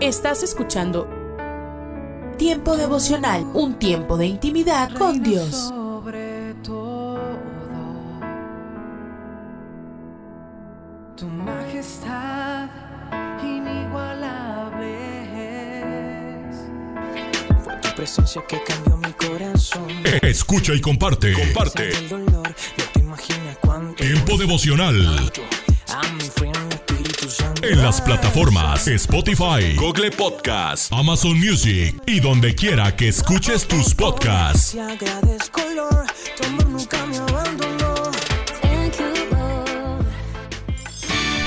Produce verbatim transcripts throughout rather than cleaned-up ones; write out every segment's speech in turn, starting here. Estás escuchando Tiempo devocional, un tiempo de intimidad con Dios. Sobre todo, tu majestad inigualable es. Fue tu presencia que cambió mi corazón. Escucha y comparte. Comparte. Tiempo devocional. En las plataformas Spotify, Google Podcasts, Amazon Music y donde quiera que escuches tus podcasts.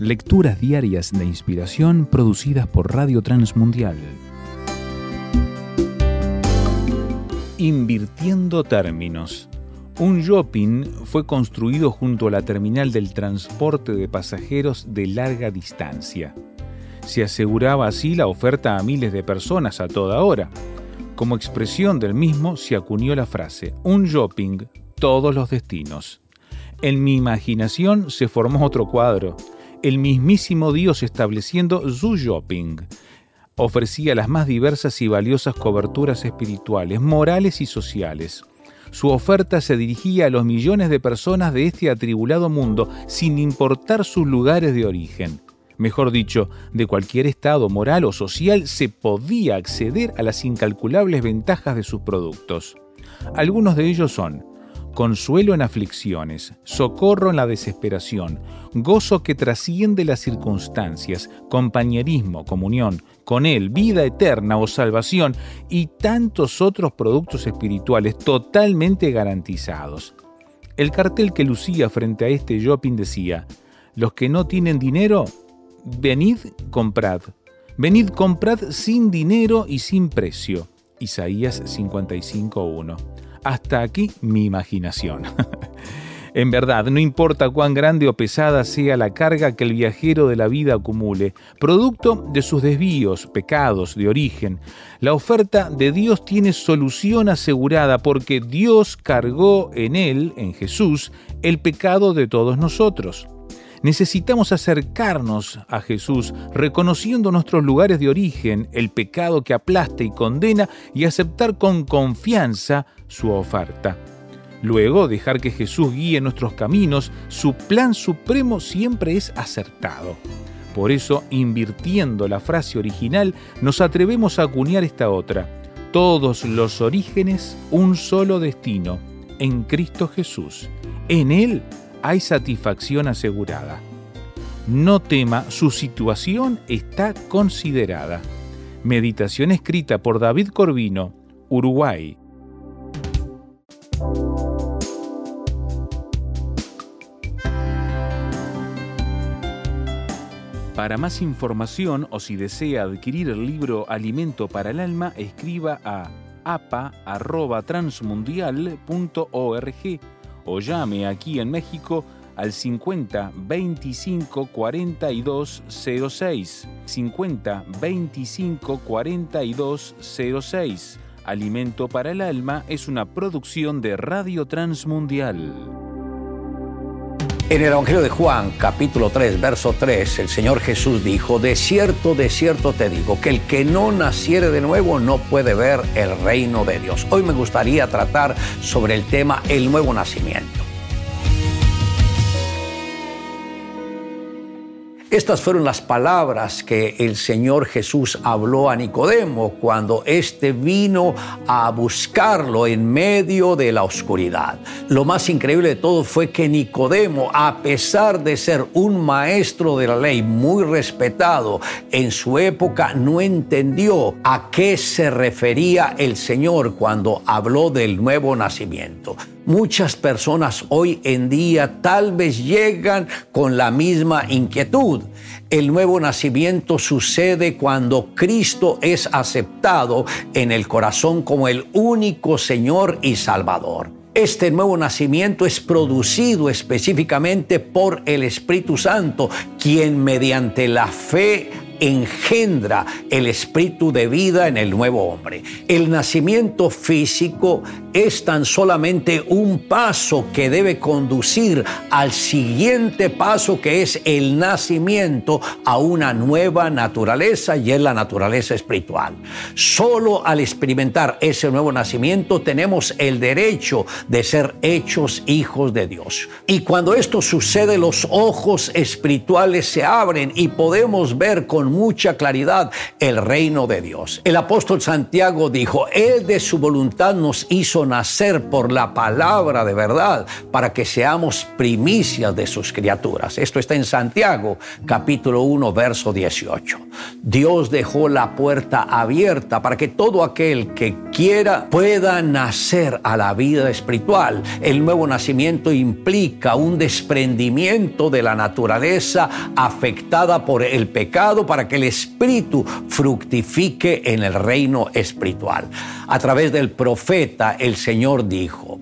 Lecturas diarias de inspiración producidas por Radio Transmundial. Invirtiendo términos. Un shopping fue construido junto a la terminal del transporte de pasajeros de larga distancia. Se aseguraba así la oferta a miles de personas a toda hora. Como expresión del mismo se acuñó la frase: un shopping, todos los destinos. En mi imaginación se formó otro cuadro. El mismísimo Dios estableciendo su shopping. Ofrecía las más diversas y valiosas coberturas espirituales, morales y sociales. Su oferta se dirigía a los millones de personas de este atribulado mundo, sin importar sus lugares de origen. Mejor dicho, de cualquier estado moral o social se podía acceder a las incalculables ventajas de sus productos. Algunos de ellos son: consuelo en aflicciones, socorro en la desesperación, gozo que trasciende las circunstancias, compañerismo, comunión con Él, vida eterna o salvación y tantos otros productos espirituales totalmente garantizados. El cartel que lucía frente a este shopping decía: los que no tienen dinero, venid, comprad. Venid, comprad sin dinero y sin precio. Isaías cincuenta y cinco uno. Hasta aquí mi imaginación. En verdad, no importa cuán grande o pesada sea la carga que el viajero de la vida acumule, producto de sus desvíos, pecados de origen, la oferta de Dios tiene solución asegurada porque Dios cargó en Él, en Jesús, el pecado de todos nosotros. Necesitamos acercarnos a Jesús, reconociendo nuestros lugares de origen, el pecado que aplasta y condena, y aceptar con confianza su oferta. Luego, dejar que Jesús guíe nuestros caminos, su plan supremo siempre es acertado. Por eso, invirtiendo la frase original, nos atrevemos a acuñar esta otra: todos los orígenes, un solo destino, en Cristo Jesús. En Él hay satisfacción asegurada. No tema, su situación está considerada. Meditación escrita por David Corvino, Uruguay. Para más información o si desea adquirir el libro Alimento para el alma, escriba a a p a arroba transmundial punto org o llame aquí en México al cincuenta veinticinco cuarenta y dos cero seis, cincuenta veinticinco cuarenta y dos cero seis. Alimento para el alma es una producción de Radio Transmundial. En el Evangelio de Juan, capítulo tres, verso tres, el Señor Jesús dijo: de cierto, de cierto te digo, que el que no naciere de nuevo no puede ver el reino de Dios. Hoy me gustaría tratar sobre el tema el nuevo nacimiento. Estas fueron las palabras que el Señor Jesús habló a Nicodemo cuando éste vino a buscarlo en medio de la oscuridad. Lo más increíble de todo fue que Nicodemo, a pesar de ser un maestro de la ley muy respetado en su época, no entendió a qué se refería el Señor cuando habló del nuevo nacimiento. Muchas personas hoy en día tal vez llegan con la misma inquietud. El nuevo nacimiento sucede cuando Cristo es aceptado en el corazón como el único Señor y Salvador. Este nuevo nacimiento es producido específicamente por el Espíritu Santo, quien mediante la fe engendra el espíritu de vida en el nuevo hombre. El nacimiento físico es tan solamente un paso que debe conducir al siguiente paso, que es el nacimiento a una nueva naturaleza, y es la naturaleza espiritual. Solo al experimentar ese nuevo nacimiento tenemos el derecho de ser hechos hijos de Dios. Y cuando esto sucede, los ojos espirituales se abren y podemos ver con mucha claridad el reino de Dios. El apóstol Santiago dijo: Él de su voluntad nos hizo nacer por la palabra de verdad, para que seamos primicias de sus criaturas. Esto está en Santiago, capítulo uno, verso dieciocho. Dios dejó la puerta abierta para que todo aquel que quiera pueda nacer a la vida espiritual. El nuevo nacimiento implica un desprendimiento de la naturaleza afectada por el pecado, para que el espíritu fructifique en el reino espiritual. A través del profeta, el Señor dijo: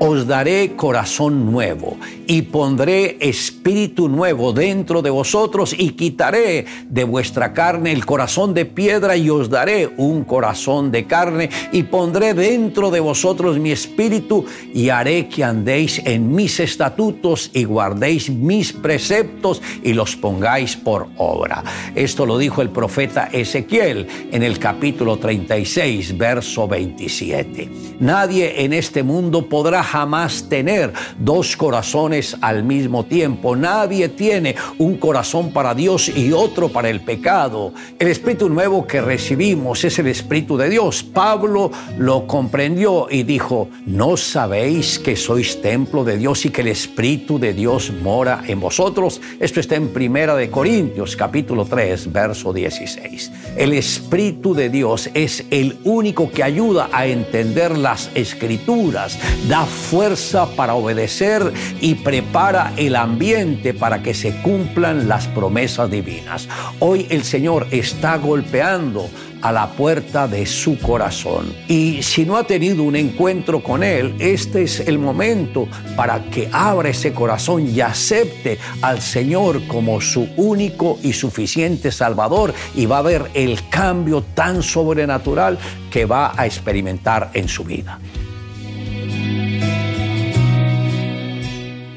Os daré corazón nuevo y pondré espíritu nuevo dentro de vosotros, y quitaré de vuestra carne el corazón de piedra y os daré un corazón de carne, y pondré dentro de vosotros mi espíritu y haré que andéis en mis estatutos y guardéis mis preceptos y los pongáis por obra. Esto lo dijo el profeta Ezequiel en el capítulo treinta y seis, verso veintisiete. Nadie en este mundo podrá jamás tener dos corazones al mismo tiempo. Nadie tiene un corazón para Dios y otro para el pecado. El espíritu nuevo que recibimos es el espíritu de Dios. Pablo lo comprendió y dijo: ¿No sabéis que sois templo de Dios y que el espíritu de Dios mora en vosotros? Esto está en Primera de Corintios, capítulo tres, verso dieciséis. El espíritu de Dios es el único que ayuda a entender las escrituras, da fuerza para obedecer y prepara el ambiente para que se cumplan las promesas divinas. Hoy el Señor está golpeando a la puerta de su corazón. Y si no ha tenido un encuentro con Él, este es el momento para que abra ese corazón y acepte al Señor como su único y suficiente Salvador, y va a ver el cambio tan sobrenatural que va a experimentar en su vida.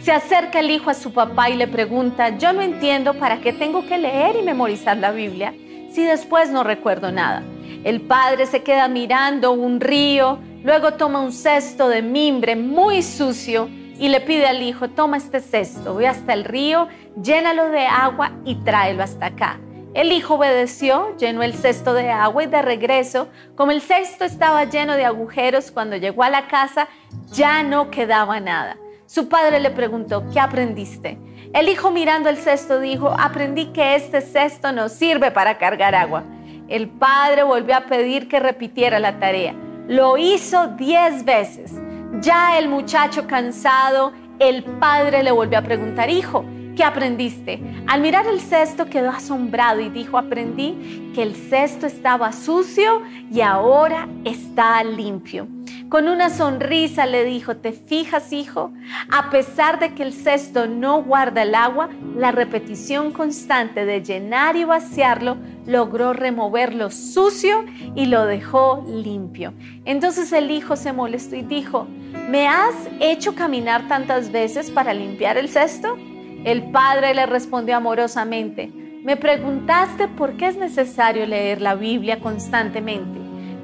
Se acerca el hijo a su papá y le pregunta: yo no entiendo para qué tengo que leer y memorizar la Biblia si después no recuerdo nada. El padre se queda mirando un río, luego toma un cesto de mimbre muy sucio y le pide al hijo: toma este cesto, ve hasta el río, llénalo de agua y tráelo hasta acá. El hijo obedeció, llenó el cesto de agua y de regreso, como el cesto estaba lleno de agujeros, cuando llegó a la casa ya no quedaba nada. Su padre le preguntó: ¿qué aprendiste? El hijo, mirando el cesto, dijo: aprendí que este cesto no sirve para cargar agua. El padre volvió a pedir que repitiera la tarea. Lo hizo diez veces. Ya el muchacho cansado, el padre le volvió a preguntar: hijo, ¿qué aprendiste? Al mirar el cesto quedó asombrado y dijo: aprendí que el cesto estaba sucio y ahora está limpio. Con una sonrisa le dijo: ¿te fijas, hijo? A pesar de que el cesto no guarda el agua, la repetición constante de llenar y vaciarlo logró remover lo sucio y lo dejó limpio. Entonces el hijo se molestó y dijo: ¿me has hecho caminar tantas veces para limpiar el cesto? El padre le respondió amorosamente: me preguntaste por qué es necesario leer la Biblia constantemente.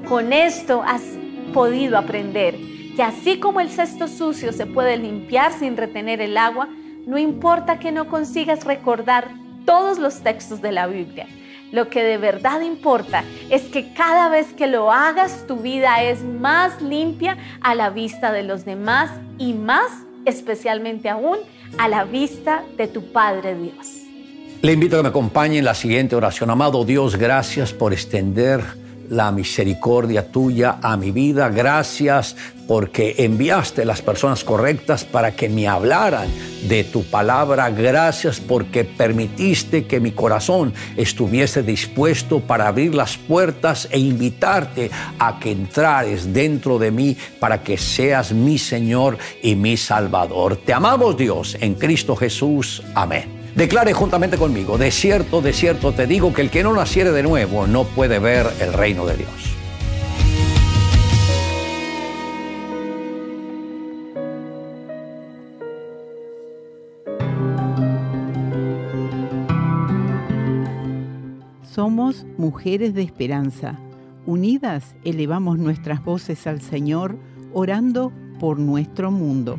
Con esto has podido aprender que así como el cesto sucio se puede limpiar sin retener el agua, no importa que no consigas recordar todos los textos de la Biblia. Lo que de verdad importa es que cada vez que lo hagas, tu vida es más limpia a la vista de los demás y más, especialmente aún, a la vista de tu Padre Dios. Le invito a que me acompañe en la siguiente oración. Amado Dios, gracias por extender la misericordia tuya a mi vida. Gracias porque enviaste las personas correctas para que me hablaran de tu palabra. Gracias porque permitiste que mi corazón estuviese dispuesto para abrir las puertas e invitarte a que entrares dentro de mí para que seas mi Señor y mi Salvador. Te amamos, Dios, en Cristo Jesús. Amén. Declare juntamente conmigo: de cierto, de cierto te digo que el que no naciere de nuevo no puede ver el reino de Dios. Somos Mujeres de Esperanza. Unidas elevamos nuestras voces al Señor, orando por nuestro mundo.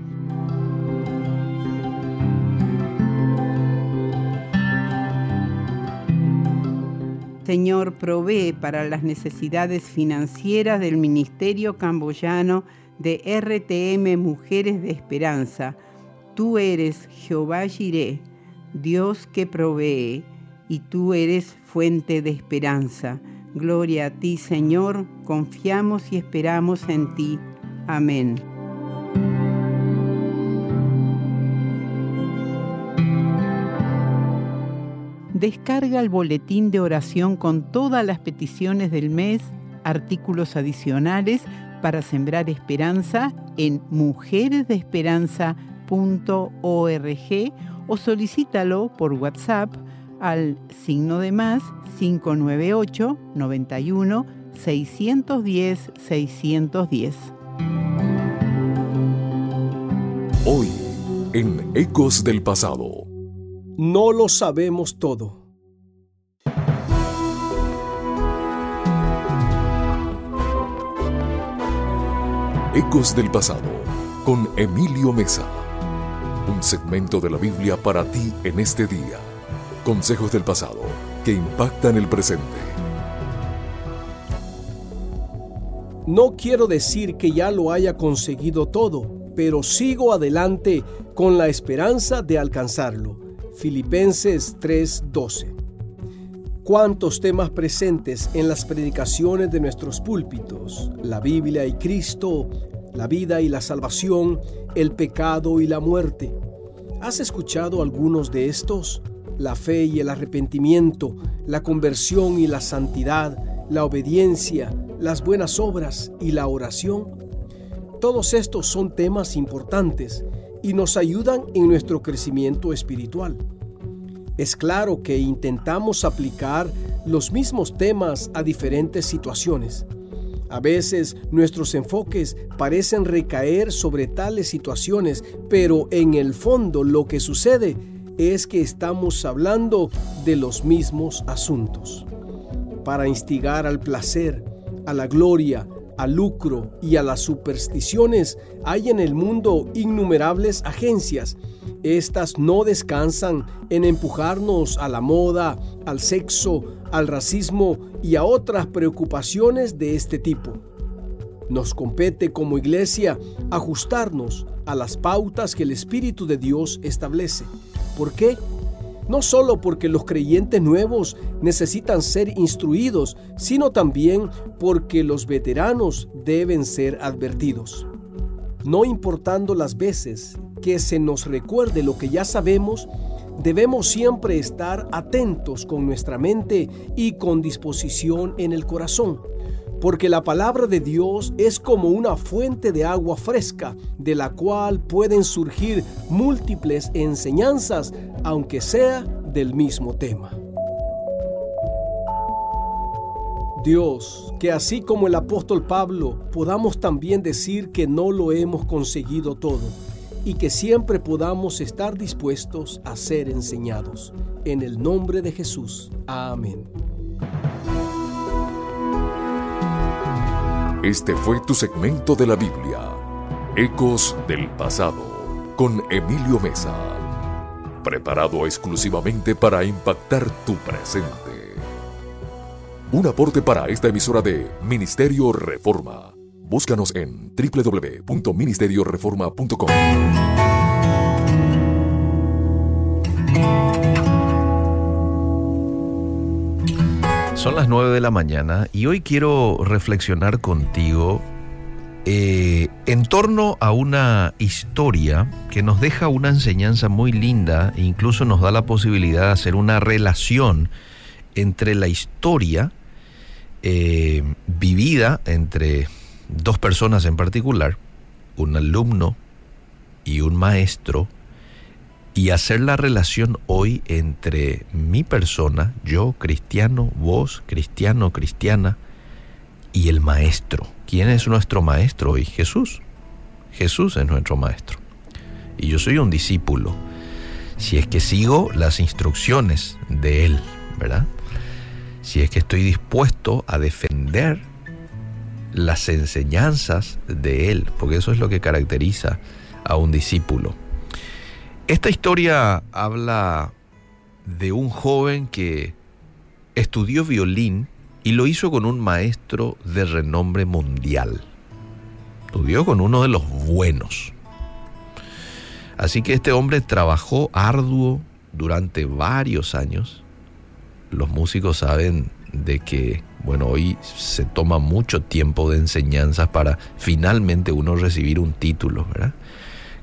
Señor, provee para las necesidades financieras del Ministerio Camboyano de R T M Mujeres de Esperanza. Tú eres Jehová Jireh, Dios que provee, y tú eres fuente de esperanza. Gloria a ti, Señor, confiamos y esperamos en ti. Amén. Descarga el boletín de oración con todas las peticiones del mes, artículos adicionales para sembrar esperanza en mujeres de esperanza punto org o solicítalo por WhatsApp al signo de más cinco nueve ocho, noventa y uno, seiscientos diez, seiscientos diez. Hoy en Ecos del Pasado. No lo sabemos todo. Ecos del Pasado con Emilio Mesa. Un segmento de la Biblia para ti en este día. Consejos del pasado que impactan el presente. No quiero decir que ya lo haya conseguido todo, pero sigo adelante con la esperanza de alcanzarlo. Filipenses tres doce. ¿Cuántos temas presentes en las predicaciones de nuestros púlpitos? La Biblia y Cristo, la vida y la salvación, el pecado y la muerte. ¿Has escuchado algunos de estos? La fe y el arrepentimiento, la conversión y la santidad, la obediencia, las buenas obras y la oración. Todos estos son temas importantes y nos ayudan en nuestro crecimiento espiritual. Es claro que intentamos aplicar los mismos temas a diferentes situaciones. A veces nuestros enfoques parecen recaer sobre tales situaciones, pero en el fondo lo que sucede es que estamos hablando de los mismos asuntos. Para instigar al placer, a la gloria, al lucro y a las supersticiones, hay en el mundo innumerables agencias. Estas no descansan en empujarnos a la moda, al sexo, al racismo y a otras preocupaciones de este tipo. Nos compete como iglesia ajustarnos a las pautas que el Espíritu de Dios establece. ¿Por qué? No solo porque los creyentes nuevos necesitan ser instruidos, sino también porque los veteranos deben ser advertidos. No importando las veces que se nos recuerde lo que ya sabemos, debemos siempre estar atentos con nuestra mente y con disposición en el corazón, porque la palabra de Dios es como una fuente de agua fresca, de la cual pueden surgir múltiples enseñanzas, aunque sea del mismo tema. Dios, que así como el apóstol Pablo, podamos también decir que no lo hemos conseguido todo y que siempre podamos estar dispuestos a ser enseñados. En el nombre de Jesús. Amén. Este fue tu segmento de la Biblia, Ecos del Pasado, con Emilio Mesa. Preparado exclusivamente para impactar tu presente. Un aporte para esta emisora de Ministerio Reforma. Búscanos en doble u doble u doble u punto ministerio reforma punto com. Son las nueve de la mañana y hoy quiero reflexionar contigo eh, en torno a una historia que nos deja una enseñanza muy linda e incluso nos da la posibilidad de hacer una relación entre la historia eh, vivida entre dos personas en particular, un alumno y un maestro, y hacer la relación hoy entre mi persona, yo cristiano, vos cristiano, cristiana, y el maestro. ¿Quién es nuestro maestro hoy? Jesús. Jesús es nuestro maestro. Y yo soy un discípulo, si es que sigo las instrucciones de él, ¿verdad? Si es que estoy dispuesto a defender las enseñanzas de él, porque eso es lo que caracteriza a un discípulo. Esta historia habla de un joven que estudió violín y lo hizo con un maestro de renombre mundial. Estudió con uno de los buenos. Así que este hombre trabajó arduo durante varios años. Los músicos saben de que, bueno, hoy se toma mucho tiempo de enseñanzas para finalmente uno recibir un título, ¿verdad?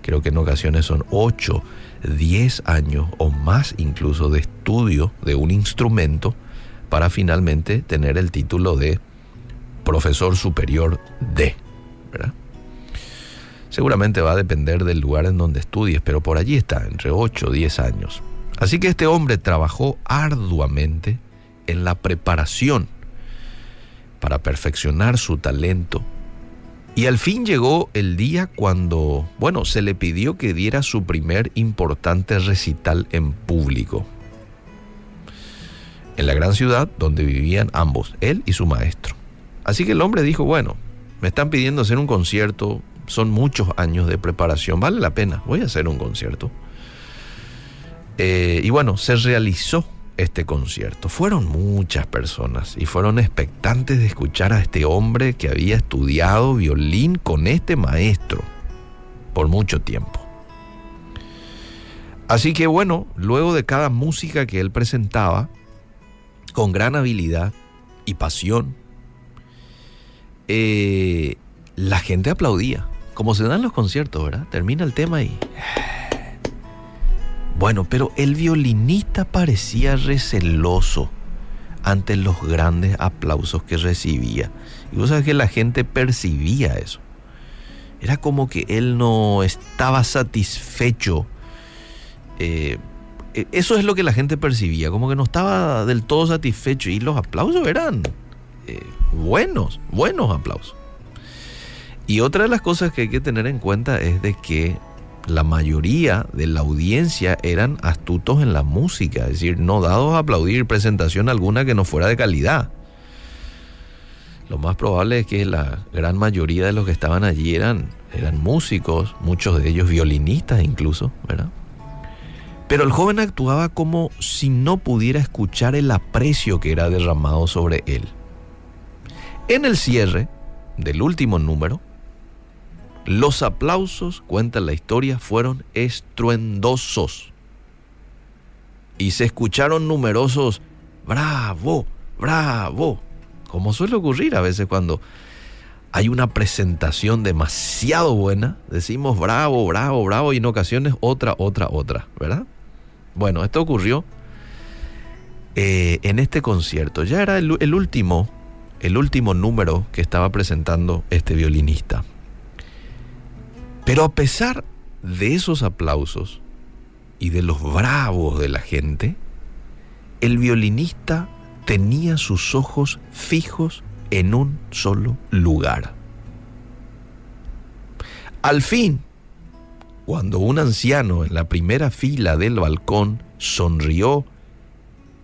Creo que en ocasiones son ocho, diez años o más incluso de estudio de un instrumento para finalmente tener el título de profesor superior de, ¿verdad? Seguramente va a depender del lugar en donde estudies, pero por allí está, entre ocho o diez años. Así que este hombre trabajó arduamente en la preparación para perfeccionar su talento. Y al fin llegó el día cuando, bueno, se le pidió que diera su primer importante recital en público. En la gran ciudad donde vivían ambos, él y su maestro. Así que el hombre dijo, bueno, me están pidiendo hacer un concierto, son muchos años de preparación, vale la pena, voy a hacer un concierto. Eh, y bueno, se realizó este concierto. Fueron muchas personas y fueron expectantes de escuchar a este hombre que había estudiado violín con este maestro por mucho tiempo. Así que bueno, luego de cada música que él presentaba, con gran habilidad y pasión, eh, la gente aplaudía, como se dan los conciertos, ¿verdad? Termina el tema y... Bueno, pero el violinista parecía receloso ante los grandes aplausos que recibía. Y vos sabés que la gente percibía eso. Era como que él no estaba satisfecho. Eh, eso es lo que la gente percibía, como que no estaba del todo satisfecho. Y los aplausos eran eh, buenos, buenos aplausos. Y otra de las cosas que hay que tener en cuenta es de que la mayoría de la audiencia eran astutos en la música, es decir, no dados a aplaudir presentación alguna que no fuera de calidad. Lo más probable es que la gran mayoría de los que estaban allí eran, eran músicos, muchos de ellos violinistas incluso, ¿verdad? Pero el joven actuaba como si no pudiera escuchar el aprecio que era derramado sobre él. En el cierre del último número, los aplausos, cuenta la historia, fueron estruendosos y se escucharon numerosos bravo, bravo, como suele ocurrir a veces cuando hay una presentación demasiado buena, decimos bravo, bravo, bravo y en ocasiones otra, otra, otra, ¿verdad? Bueno, esto ocurrió eh, en este concierto, ya era el, el último, el último número que estaba presentando este violinista. Pero a pesar de esos aplausos y de los bravos de la gente, el violinista tenía sus ojos fijos en un solo lugar. Al fin, cuando un anciano en la primera fila del balcón sonrió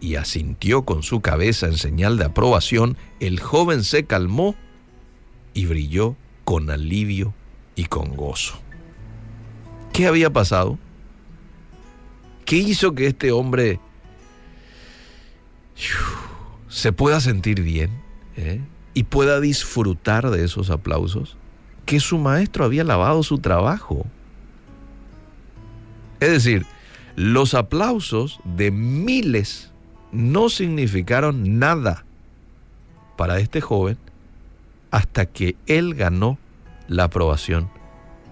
y asintió con su cabeza en señal de aprobación, el joven se calmó y brilló con alivio y con gozo. ¿Qué había pasado? ¿Qué hizo que este hombre se pueda sentir bien eh? y pueda disfrutar de esos aplausos? Que su maestro había alabado su trabajo. Es decir, los aplausos de miles no significaron nada para este joven hasta que él ganó la aprobación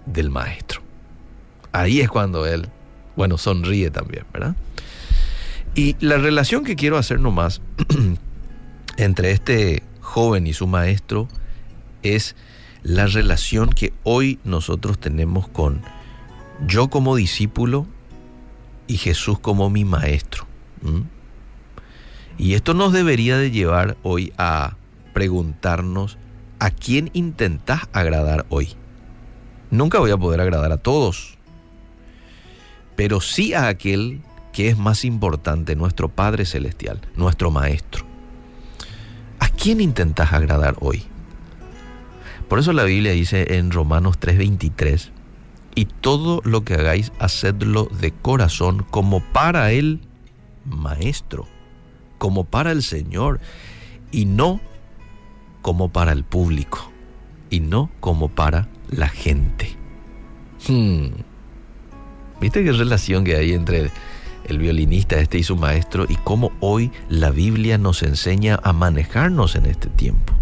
del maestro. Ahí es cuando él, bueno, sonríe también, ¿verdad? Y la relación que quiero hacer nomás entre este joven y su maestro es la relación que hoy nosotros tenemos con yo como discípulo y Jesús como mi maestro. ¿Mm? Y esto nos debería de llevar hoy a preguntarnos a quién intentás agradar hoy. Nunca voy a poder agradar a todos, pero sí a aquel que es más importante, nuestro Padre Celestial, nuestro Maestro. ¿A quién intentás agradar hoy? Por eso la Biblia dice en Romanos tres veintitrés, y todo lo que hagáis, hacedlo de corazón como para el Maestro, como para el Señor, y no como para el público, y no como para la gente. Hmm. ¿Viste qué relación que hay entre el violinista este y su maestro? Y cómo hoy la Biblia nos enseña a manejarnos en este tiempo.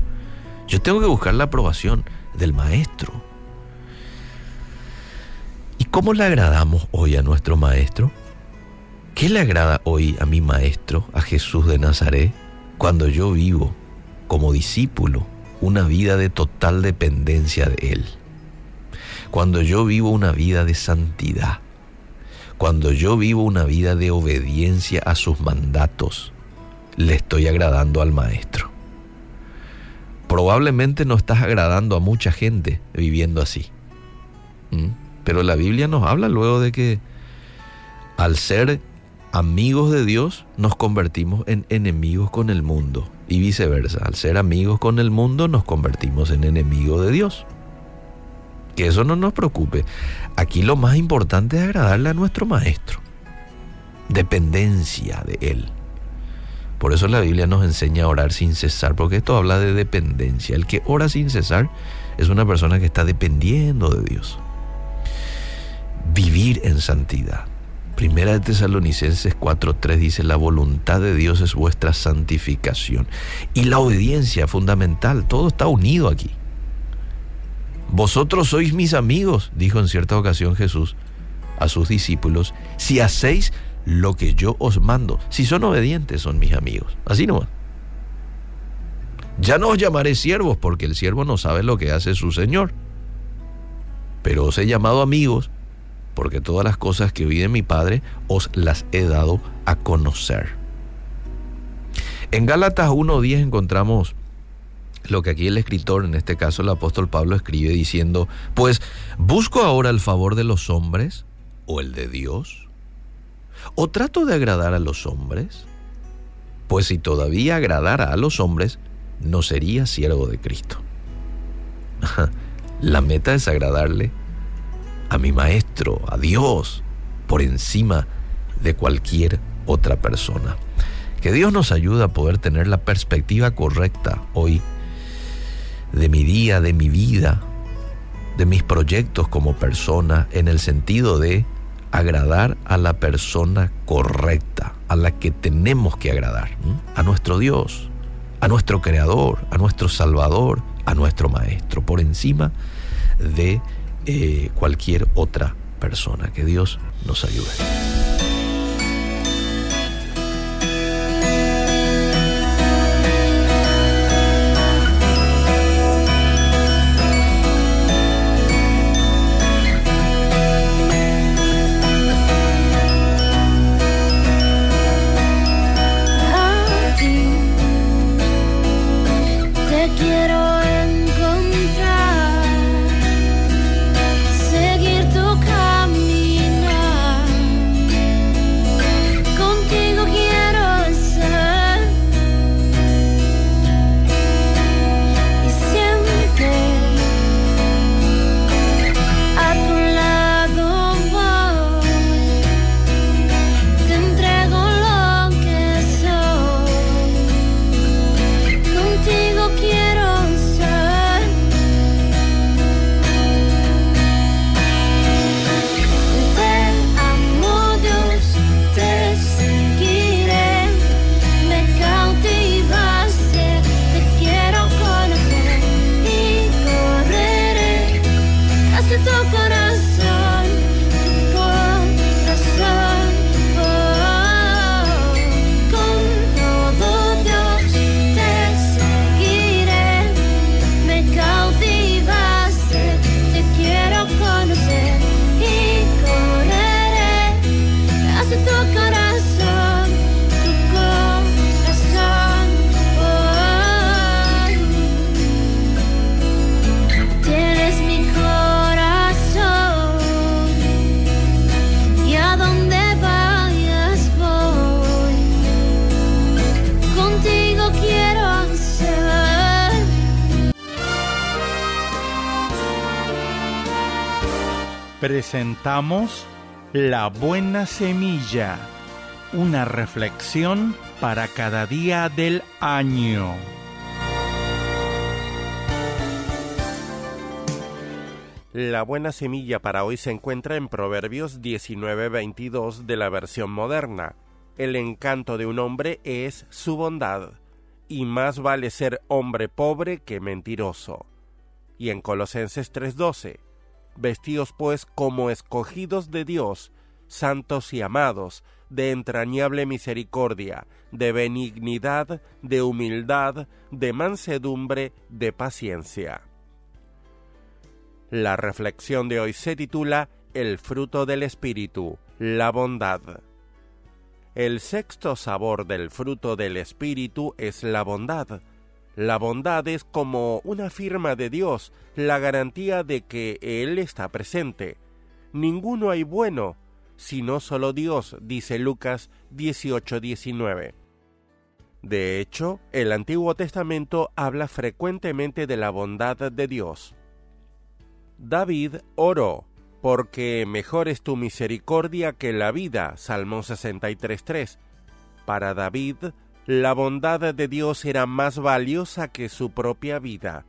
Yo tengo que buscar la aprobación del maestro. ¿Y cómo le agradamos hoy a nuestro maestro? ¿Qué le agrada hoy a mi maestro, a Jesús de Nazaret, cuando yo vivo como discípulo una vida de total dependencia de Él? Cuando yo vivo una vida de santidad, cuando yo vivo una vida de obediencia a sus mandatos, le estoy agradando al Maestro. Probablemente no estás agradando a mucha gente viviendo así. ¿Mm? Pero la Biblia nos habla luego de que al ser amigos de Dios nos convertimos en enemigos con el mundo, y viceversa. Al ser amigos con el mundo nos convertimos en enemigos de Dios. Que eso no nos preocupe. Aquí lo más importante es agradarle a nuestro Maestro. Dependencia de Él. Por eso la Biblia nos enseña a orar sin cesar, porque esto habla de dependencia. El que ora sin cesar es una persona que está dependiendo de Dios. Vivir en santidad. Primera de Tesalonicenses cuatro tres dice: la voluntad de Dios es vuestra santificación. Y la obediencia fundamental, todo está unido aquí. Vosotros sois mis amigos, dijo en cierta ocasión Jesús a sus discípulos, si hacéis lo que yo os mando. Si son obedientes, son mis amigos. Así nomás. Ya no os llamaré siervos, porque el siervo no sabe lo que hace su señor. Pero os he llamado amigos, porque todas las cosas que vi de mi Padre os las he dado a conocer. En Gálatas uno diez encontramos lo que aquí el escritor, en este caso el apóstol Pablo, escribe diciendo: pues, ¿busco ahora el favor de los hombres o el de Dios? ¿O trato de agradar a los hombres? Pues si todavía agradara a los hombres, no sería siervo de Cristo. La meta es agradarle a mi maestro, a Dios, por encima de cualquier otra persona. Que Dios nos ayude a poder tener la perspectiva correcta hoy de mi día, de mi vida, de mis proyectos como persona, en el sentido de agradar a la persona correcta, a la que tenemos que agradar, ¿m? a nuestro Dios, a nuestro Creador, a nuestro Salvador, a nuestro Maestro, por encima de eh, cualquier otra persona. Que Dios nos ayude. Quiero Presentamos La Buena Semilla, una reflexión para cada día del año. La buena semilla para hoy se encuentra en Proverbios diecinueve veintidós de la versión moderna. El encanto de un hombre es su bondad, y más vale ser hombre pobre que mentiroso. Y en Colosenses tres doce, vestíos pues como escogidos de Dios, santos y amados, de entrañable misericordia, de benignidad, de humildad, de mansedumbre, de paciencia. La reflexión de hoy se titula El fruto del Espíritu, la bondad. El sexto sabor del fruto del Espíritu es la bondad. La bondad es como una firma de Dios, la garantía de que Él está presente. Ninguno hay bueno, sino solo Dios, dice Lucas dieciocho diecinueve. De hecho, el Antiguo Testamento habla frecuentemente de la bondad de Dios. David oró, porque mejor es tu misericordia que la vida, Salmo sesenta y tres tres. Para David, la bondad de Dios era más valiosa que su propia vida.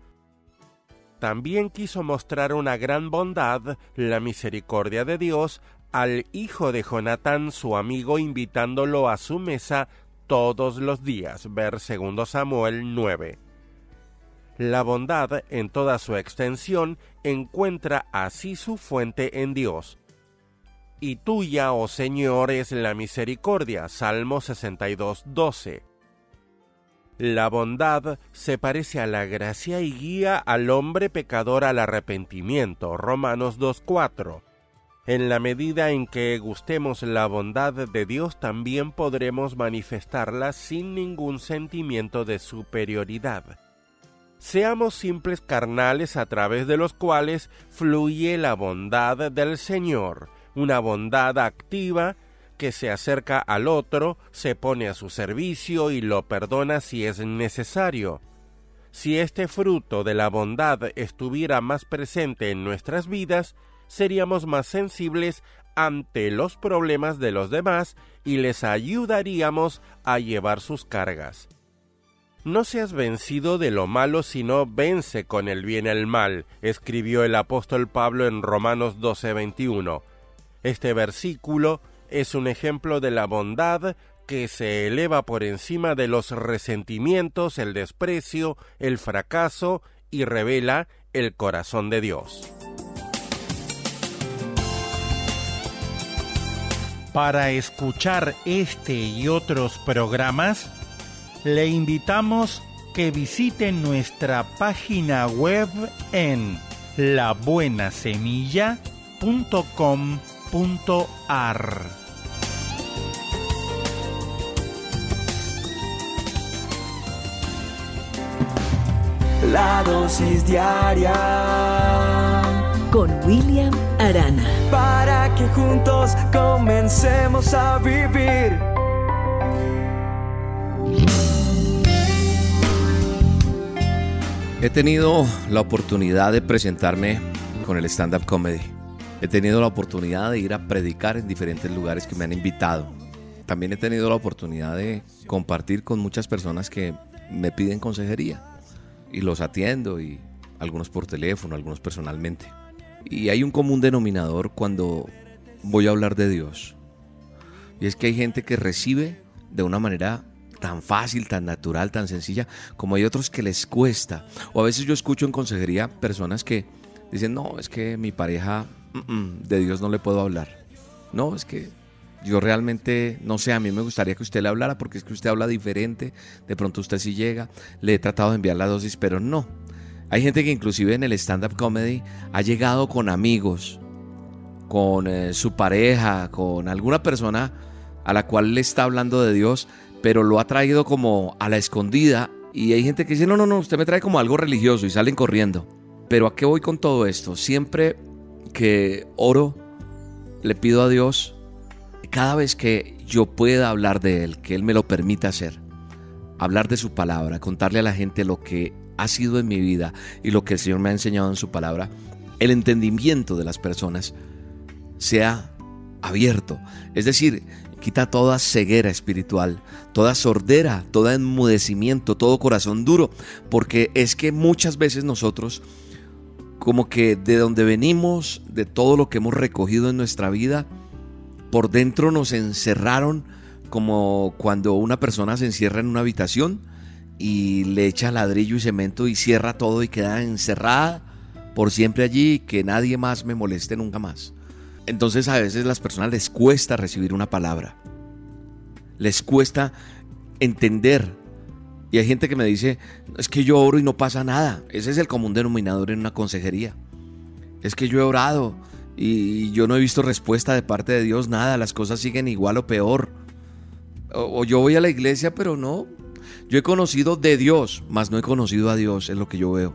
También quiso mostrar una gran bondad, la misericordia de Dios, al hijo de Jonatán, su amigo, invitándolo a su mesa todos los días, ver segundo Samuel nueve. La bondad, en toda su extensión, encuentra así su fuente en Dios. Y tuya, oh Señor, es la misericordia, Salmo sesenta y dos doce. La bondad se parece a la gracia y guía al hombre pecador al arrepentimiento, Romanos dos cuatro. En la medida en que gustemos la bondad de Dios, también podremos manifestarla sin ningún sentimiento de superioridad. Seamos simples carnales a través de los cuales fluye la bondad del Señor. Una bondad activa que se acerca al otro, se pone a su servicio y lo perdona si es necesario. Si este fruto de la bondad estuviera más presente en nuestras vidas, seríamos más sensibles ante los problemas de los demás y les ayudaríamos a llevar sus cargas. No seas vencido de lo malo, sino vence con el bien el mal, escribió el apóstol Pablo en Romanos doce veintiuno. Este versículo es un ejemplo de la bondad que se eleva por encima de los resentimientos, el desprecio, el fracaso y revela el corazón de Dios. Para escuchar este y otros programas, le invitamos que visite nuestra página web en la buena semilla punto com. Punto ar. La dosis diaria con William Arana, para que juntos comencemos a vivir. He tenido la oportunidad de presentarme con el stand-up comedy. He tenido la oportunidad de ir a predicar en diferentes lugares que me han invitado. También he tenido la oportunidad de compartir con muchas personas que me piden consejería. Y los atiendo, y algunos por teléfono, algunos personalmente. Y hay un común denominador cuando voy a hablar de Dios. Y es que hay gente que recibe de una manera tan fácil, tan natural, tan sencilla, como hay otros que les cuesta. O a veces yo escucho en consejería personas que dicen, no, es que mi pareja... de Dios no le puedo hablar. No, es que yo realmente no sé, a mí me gustaría que usted le hablara porque es que usted habla diferente, de pronto usted sí llega, le he tratado de enviar la dosis, pero no. Hay gente que inclusive en el stand-up comedy ha llegado con amigos, con eh, su pareja, con alguna persona a la cual le está hablando de Dios, pero lo ha traído como a la escondida, y hay gente que dice, no, no, no, usted me trae como algo religioso, y salen corriendo. Pero ¿a qué voy con todo esto? Siempre que oro, le pido a Dios cada vez que yo pueda hablar de Él, que Él me lo permita hacer, hablar de su palabra, contarle a la gente lo que ha sido en mi vida y lo que el Señor me ha enseñado en su palabra, el entendimiento de las personas, sea abierto. Es decir, quita toda ceguera espiritual, toda sordera, todo enmudecimiento, todo corazón duro, porque es que muchas veces nosotros, como que de donde venimos, de todo lo que hemos recogido en nuestra vida, por dentro nos encerraron, como cuando una persona se encierra en una habitación y le echa ladrillo y cemento y cierra todo y queda encerrada por siempre allí y que nadie más me moleste nunca más. Entonces a veces las personas les cuesta recibir una palabra, les cuesta entender. Y hay gente que me dice, es que yo oro y no pasa nada. Ese es el común denominador en una consejería. Es que yo he orado y yo no he visto respuesta de parte de Dios, nada, las cosas siguen igual o peor. O, o yo voy a la iglesia, pero no. Yo he conocido de Dios, mas no he conocido a Dios, es lo que yo veo.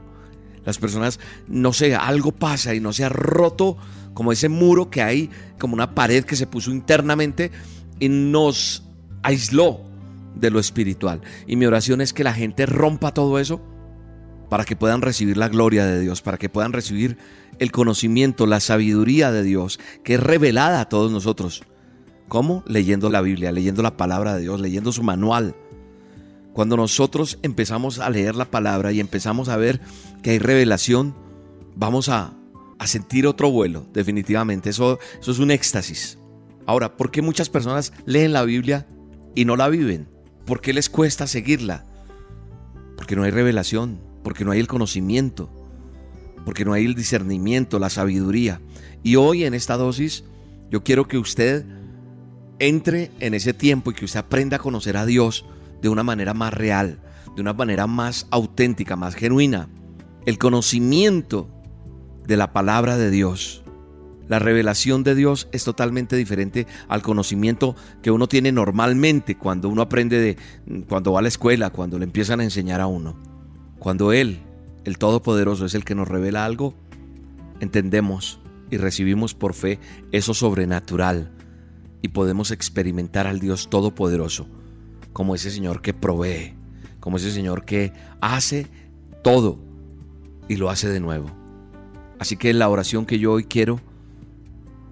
Las personas, no sé, algo pasa y no se ha roto como ese muro que hay, como una pared que se puso internamente y nos aisló de lo espiritual. Y mi oración es que la gente rompa todo eso para que puedan recibir la gloria de Dios, para que puedan recibir el conocimiento, la sabiduría de Dios, que es revelada a todos nosotros. ¿Cómo? Leyendo la Biblia, leyendo la palabra de Dios, leyendo su manual. Cuando nosotros empezamos a leer la palabra y empezamos a ver que hay revelación, vamos a, a sentir otro vuelo, definitivamente. Eso, eso es un éxtasis. Ahora, ¿por qué muchas personas leen la Biblia y no la viven? ¿Por qué les cuesta seguirla? Porque no hay revelación, porque no hay el conocimiento, porque no hay el discernimiento, la sabiduría. Y hoy en esta dosis yo quiero que usted entre en ese tiempo y que usted aprenda a conocer a Dios de una manera más real, de una manera más auténtica, más genuina. El conocimiento de la palabra de Dios, la revelación de Dios es totalmente diferente al conocimiento que uno tiene normalmente cuando uno aprende, de cuando va a la escuela, cuando le empiezan a enseñar a uno. Cuando Él, el Todopoderoso, es el que nos revela algo, entendemos y recibimos por fe eso sobrenatural y podemos experimentar al Dios Todopoderoso, como ese Señor que provee, como ese Señor que hace todo y lo hace de nuevo. Así que la oración que yo hoy quiero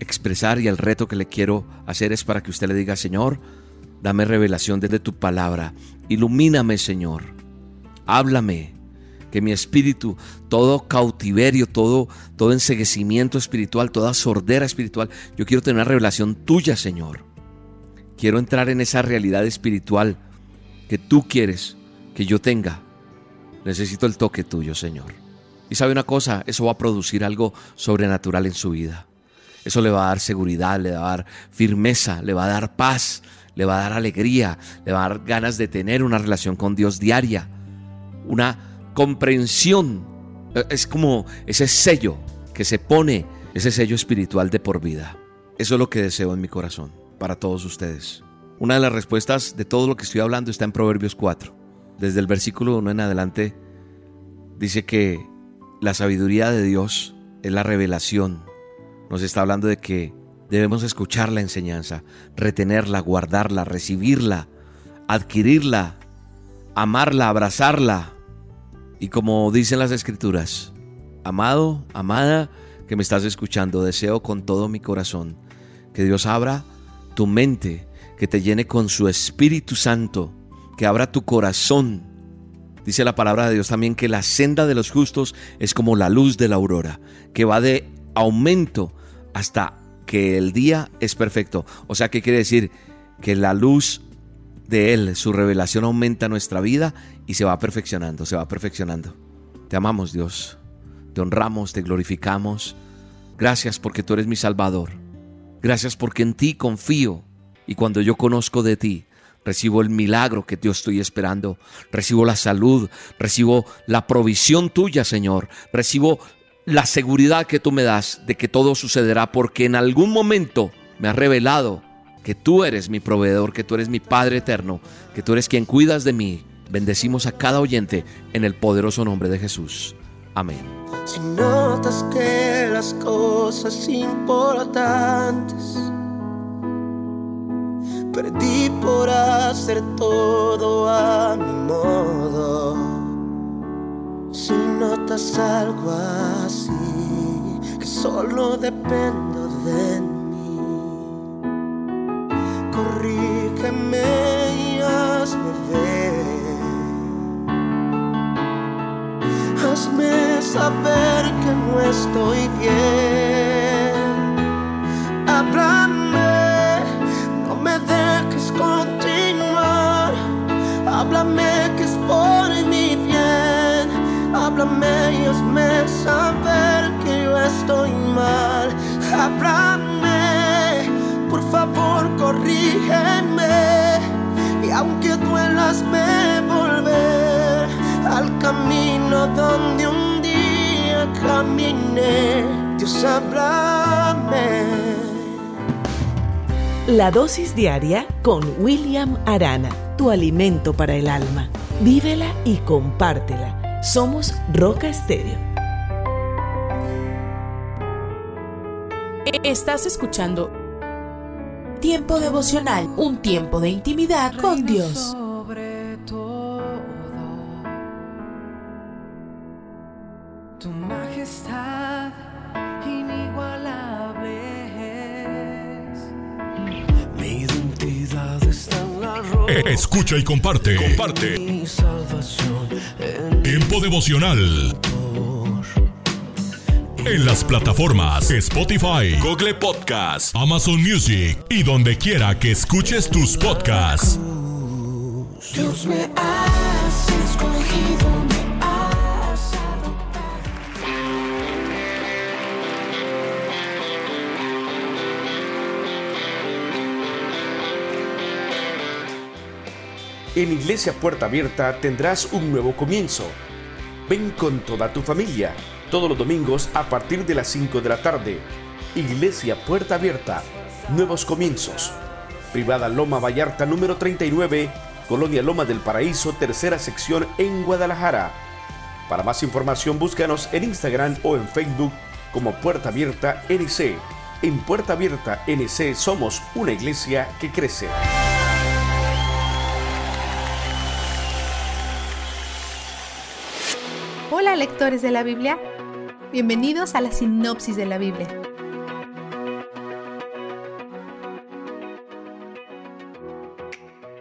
expresar y el reto que le quiero hacer es para que usted le diga, Señor, dame revelación desde tu palabra, ilumíname, Señor, háblame, que mi espíritu, todo cautiverio, todo, todo enceguecimiento espiritual, toda sordera espiritual, yo quiero tener una revelación tuya, Señor. Quiero entrar en esa realidad espiritual que tú quieres que yo tenga. Necesito el toque tuyo, Señor. Y sabe una cosa, eso va a producir algo sobrenatural en su vida. Eso le va a dar seguridad, le va a dar firmeza, le va a dar paz, le va a dar alegría, le va a dar ganas de tener una relación con Dios diaria. Una comprensión, es como ese sello que se pone, ese sello espiritual de por vida. Eso es lo que deseo en mi corazón para todos ustedes. Una de las respuestas de todo lo que estoy hablando está en Proverbios cuatro. Desde el versículo uno en adelante dice que la sabiduría de Dios es la revelación. Nos está hablando de que debemos escuchar la enseñanza, retenerla, guardarla, recibirla, adquirirla, amarla, abrazarla. Y como dicen las Escrituras, amado, amada, que me estás escuchando, deseo con todo mi corazón que Dios abra tu mente, que te llene con su Espíritu Santo, que abra tu corazón. Dice la palabra de Dios también que la senda de los justos es como la luz de la aurora, que va de aumento hasta que el día es perfecto. O sea, ¿qué quiere decir? Que la luz de Él, su revelación, aumenta nuestra vida y se va perfeccionando, se va perfeccionando. Te amamos, Dios, te honramos, te glorificamos. Gracias porque tú eres mi Salvador. Gracias porque en ti confío y cuando yo conozco de ti, recibo el milagro que yo estoy esperando, recibo la salud, recibo la provisión tuya, Señor, recibo la seguridad que tú me das de que todo sucederá porque en algún momento me has revelado que tú eres mi proveedor, que tú eres mi Padre eterno, que tú eres quien cuidas de mí. Bendecimos a cada oyente en el poderoso nombre de Jesús. Amén. Si notas que las cosas importantes perdí por hacer todo a mi modo, si notas algo así, que solo dependo de mí, rica en ellas me ve. Hazme saber que no estoy bien. Háblame, no me dejes continuar. Háblame que es por mi bien. Háblame y hazme saber que yo estoy mal. Háblame, por favor, corrígeme, y aunque duelas me volver al camino donde un día caminé. Dios, háblame. La dosis diaria con William Arana, tu alimento para el alma. Vívela y compártela. Somos Roca Estéreo. Estás escuchando Tiempo devocional, un tiempo de intimidad con Dios. Sobre todo, tu majestad inigualable es. Mi identidad está en la roca. Escucha y comparte. Comparte. Mi salvación en tiempo devocional. En las plataformas Spotify, Google Podcasts, Amazon Music y donde quiera que escuches tus podcasts. Dios, me has escogido, me has adoptado. En Iglesia Puerta Abierta tendrás un nuevo comienzo. Ven con toda tu familia. Todos los domingos a partir de las cinco de la tarde. Iglesia Puerta Abierta. Nuevos comienzos. Privada Loma Vallarta número treinta y nueve. Colonia Loma del Paraíso, tercera sección en Guadalajara. Para más información búscanos en Instagram o en Facebook como Puerta Abierta N C. En Puerta Abierta N C somos una iglesia que crece. Hola lectores de la Biblia, bienvenidos a la sinopsis de la Biblia.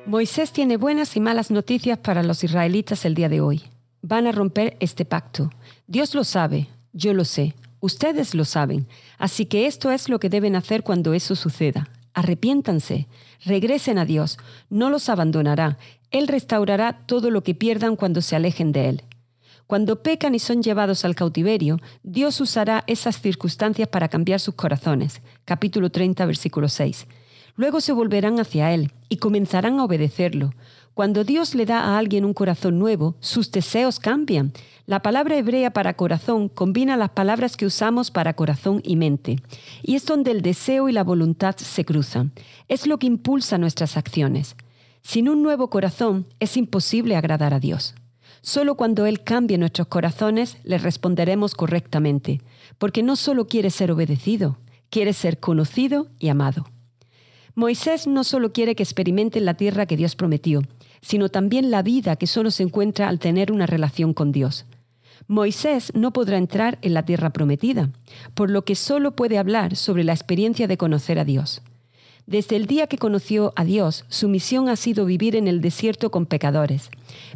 Moisés tiene buenas y malas noticias para los israelitas el día de hoy. Van a romper este pacto. Dios lo sabe, yo lo sé, ustedes lo saben. Así que esto es lo que deben hacer cuando eso suceda. Arrepiéntanse, regresen a Dios, no los abandonará. Él restaurará todo lo que pierdan cuando se alejen de Él. Cuando pecan y son llevados al cautiverio, Dios usará esas circunstancias para cambiar sus corazones. Capítulo treinta, versículo seis. Luego se volverán hacia Él y comenzarán a obedecerlo. Cuando Dios le da a alguien un corazón nuevo, sus deseos cambian. La palabra hebrea para corazón combina las palabras que usamos para corazón y mente. Y es donde el deseo y la voluntad se cruzan. Es lo que impulsa nuestras acciones. Sin un nuevo corazón, es imposible agradar a Dios. Solo cuando Él cambie nuestros corazones, le responderemos correctamente, porque no solo quiere ser obedecido, quiere ser conocido y amado. Moisés no solo quiere que experimenten la tierra que Dios prometió, sino también la vida que solo se encuentra al tener una relación con Dios. Moisés no podrá entrar en la tierra prometida, por lo que solo puede hablar sobre la experiencia de conocer a Dios. Desde el día que conoció a Dios, su misión ha sido vivir en el desierto con pecadores.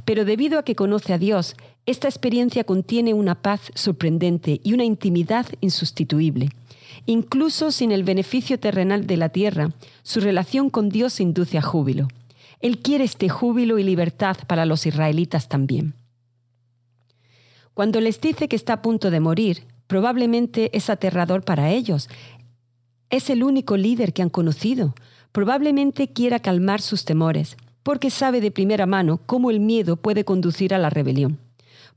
Pero debido a que conoce a Dios, esta experiencia contiene una paz sorprendente y una intimidad insustituible. Incluso sin el beneficio terrenal de la tierra, su relación con Dios induce a júbilo. Él quiere este júbilo y libertad para los israelitas también. Cuando les dice que está a punto de morir, probablemente es aterrador para ellos. Es el único líder que han conocido. Probablemente quiera calmar sus temores, porque sabe de primera mano cómo el miedo puede conducir a la rebelión.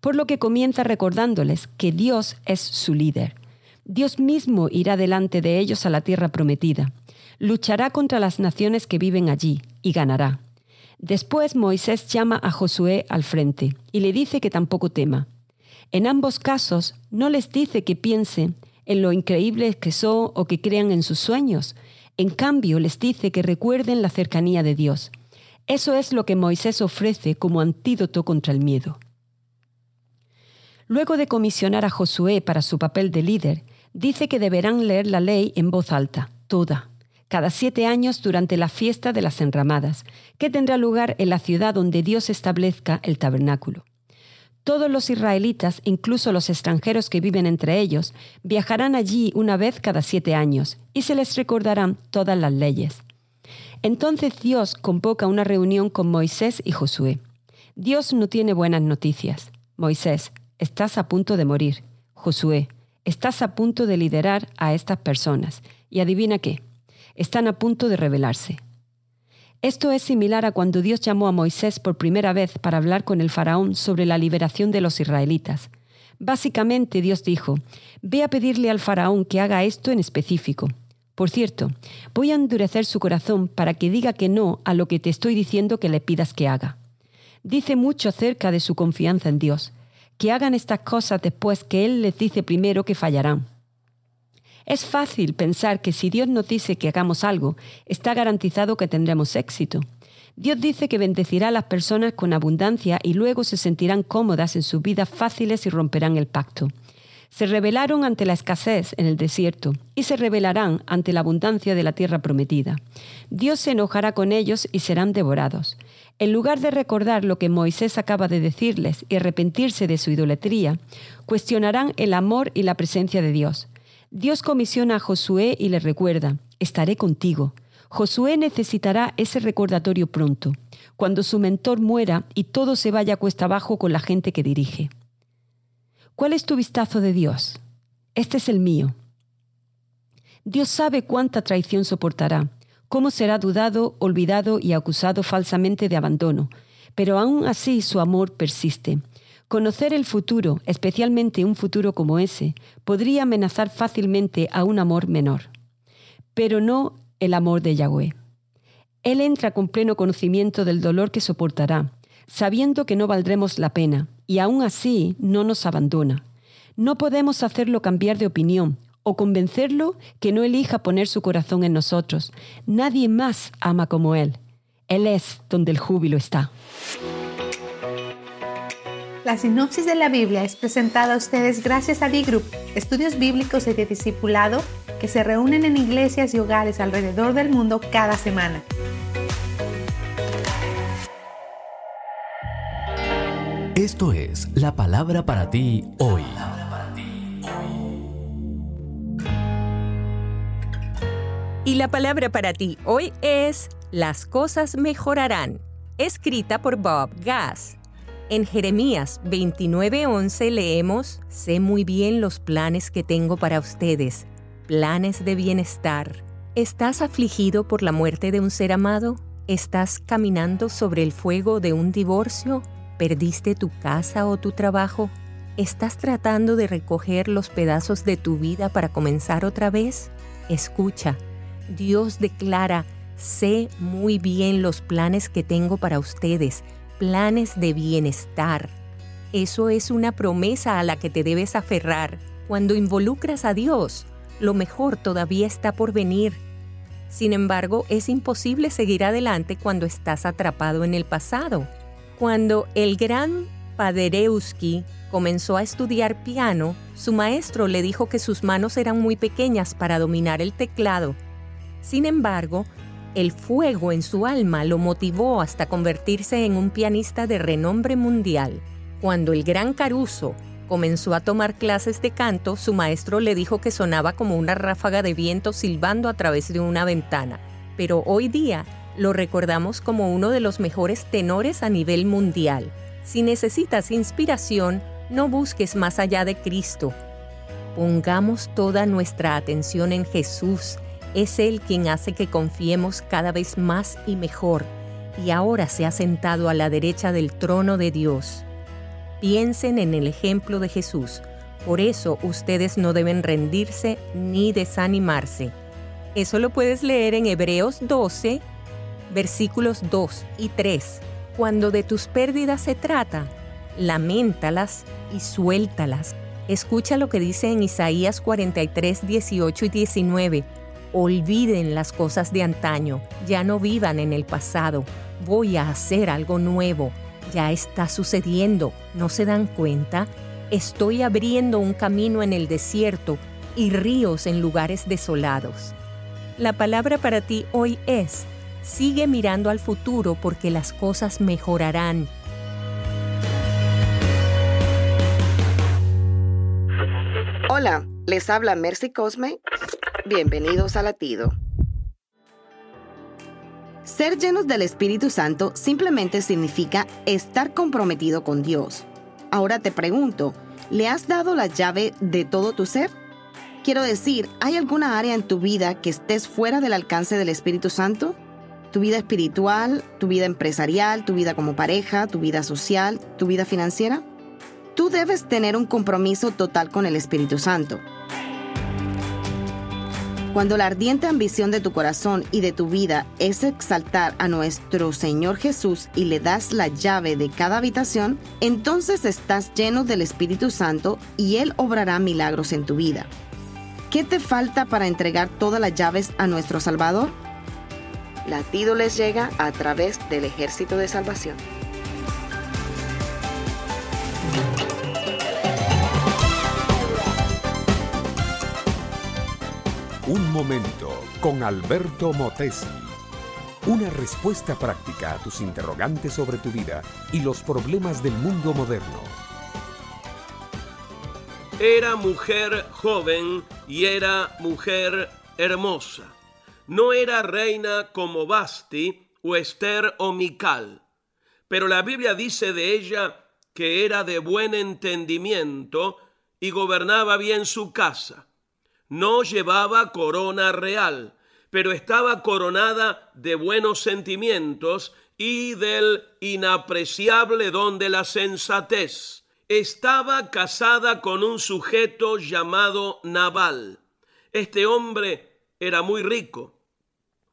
Por lo que comienza recordándoles que Dios es su líder. Dios mismo irá delante de ellos a la tierra prometida. Luchará contra las naciones que viven allí y ganará. Después Moisés llama a Josué al frente y le dice que tampoco tema. En ambos casos no les dice que piensen en lo increíbles que son o que crean en sus sueños. En cambio, les dice que recuerden la cercanía de Dios. Eso es lo que Moisés ofrece como antídoto contra el miedo. Luego de comisionar a Josué para su papel de líder, dice que deberán leer la ley en voz alta, toda. cada siete años durante la fiesta de las enramadas, que tendrá lugar en la ciudad donde Dios establezca el tabernáculo. Todos los israelitas, incluso los extranjeros que viven entre ellos, viajarán allí una vez cada siete años y se les recordarán todas las leyes. Entonces Dios convoca una reunión con Moisés y Josué. Dios no tiene buenas noticias. Moisés, estás a punto de morir. Josué, estás a punto de liderar a estas personas. Y adivina qué, están a punto de rebelarse. Esto es similar a cuando Dios llamó a Moisés por primera vez para hablar con el faraón sobre la liberación de los israelitas. Básicamente Dios dijo, ve a pedirle al faraón que haga esto en específico. Por cierto, voy a endurecer su corazón para que diga que no a lo que te estoy diciendo que le pidas que haga. Dice mucho acerca de su confianza en Dios, que hagan estas cosas después que Él les dice primero que fallarán. Es fácil pensar que si Dios nos dice que hagamos algo, está garantizado que tendremos éxito. Dios dice que bendecirá a las personas con abundancia y luego se sentirán cómodas en sus vidas fáciles y romperán el pacto. Se rebelaron ante la escasez en el desierto y se rebelarán ante la abundancia de la tierra prometida. Dios se enojará con ellos y serán devorados. En lugar de recordar lo que Moisés acaba de decirles y arrepentirse de su idolatría, cuestionarán el amor y la presencia de Dios. Dios comisiona a Josué y le recuerda, estaré contigo. Josué necesitará ese recordatorio pronto, cuando su mentor muera y todo se vaya cuesta abajo con la gente que dirige. ¿Cuál es tu vistazo de Dios? Este es el mío. Dios sabe cuánta traición soportará, cómo será dudado, olvidado y acusado falsamente de abandono, pero aún así su amor persiste. Conocer el futuro, especialmente un futuro como ese, podría amenazar fácilmente a un amor menor. Pero no el amor de Yahweh. Él entra con pleno conocimiento del dolor que soportará, sabiendo que no valdremos la pena, y aún así no nos abandona. No podemos hacerlo cambiar de opinión o convencerlo que no elija poner su corazón en nosotros. Nadie más ama como Él. Él es donde el júbilo está. La sinopsis de la Biblia es presentada a ustedes gracias a D-Group, estudios bíblicos y de discipulado que se reúnen en iglesias y hogares alrededor del mundo cada semana. Esto es La Palabra para Ti Hoy. Y la Palabra para Ti Hoy es Las cosas mejorarán, escrita por Bob Gass. En Jeremías veintinueve once leemos, sé muy bien los planes que tengo para ustedes, planes de bienestar. ¿Estás afligido por la muerte de un ser amado? ¿Estás caminando sobre el fuego de un divorcio? ¿Perdiste tu casa o tu trabajo? ¿Estás tratando de recoger los pedazos de tu vida para comenzar otra vez? Escucha, Dios declara, sé muy bien los planes que tengo para ustedes, planes de bienestar. Eso es una promesa a la que te debes aferrar. Cuando involucras a Dios, lo mejor todavía está por venir. Sin embargo, es imposible seguir adelante cuando estás atrapado en el pasado. Cuando el gran Paderewski comenzó a estudiar piano, su maestro le dijo que sus manos eran muy pequeñas para dominar el teclado. Sin embargo, el fuego en su alma lo motivó hasta convertirse en un pianista de renombre mundial. Cuando el gran Caruso comenzó a tomar clases de canto, su maestro le dijo que sonaba como una ráfaga de viento silbando a través de una ventana. Pero hoy día lo recordamos como uno de los mejores tenores a nivel mundial. Si necesitas inspiración, no busques más allá de Cristo. Pongamos toda nuestra atención en Jesús. Es Él quien hace que confiemos cada vez más y mejor, y ahora se ha sentado a la derecha del trono de Dios. Piensen en el ejemplo de Jesús. Por eso ustedes no deben rendirse ni desanimarse. Eso lo puedes leer en Hebreos doce, versículos dos y tres. Cuando de tus pérdidas se trata, laméntalas y suéltalas. Escucha lo que dice en Isaías cuarenta y tres, dieciocho y diecinueve. Olviden las cosas de antaño, ya no vivan en el pasado. Voy a hacer algo nuevo. Ya está sucediendo, ¿no se dan cuenta? Estoy abriendo un camino en el desierto y ríos en lugares desolados. La palabra para ti hoy es: sigue mirando al futuro porque las cosas mejorarán. Hola, les habla Mercy Cosme. Bienvenidos a Latido. Ser llenos del Espíritu Santo simplemente significa estar comprometido con Dios. Ahora te pregunto, ¿le has dado la llave de todo tu ser? Quiero decir, ¿hay alguna área en tu vida que estés fuera del alcance del Espíritu Santo? Tu vida espiritual, tu vida empresarial, tu vida como pareja, tu vida social, tu vida financiera. Tú debes tener un compromiso total con el Espíritu Santo. Cuando la ardiente ambición de tu corazón y de tu vida es exaltar a nuestro Señor Jesús y le das la llave de cada habitación, entonces estás lleno del Espíritu Santo y Él obrará milagros en tu vida. ¿Qué te falta para entregar todas las llaves a nuestro Salvador? Latido les llega a través del Ejército de Salvación. Un momento con Alberto Motesi. Una respuesta práctica a tus interrogantes sobre tu vida y los problemas del mundo moderno. Era mujer joven y era mujer hermosa. No era reina como Vasti o Esther o Mical, pero la Biblia dice de ella que era de buen entendimiento y gobernaba bien su casa. No llevaba corona real, pero estaba coronada de buenos sentimientos y del inapreciable don de la sensatez. Estaba casada con un sujeto llamado Nabal. Este hombre era muy rico,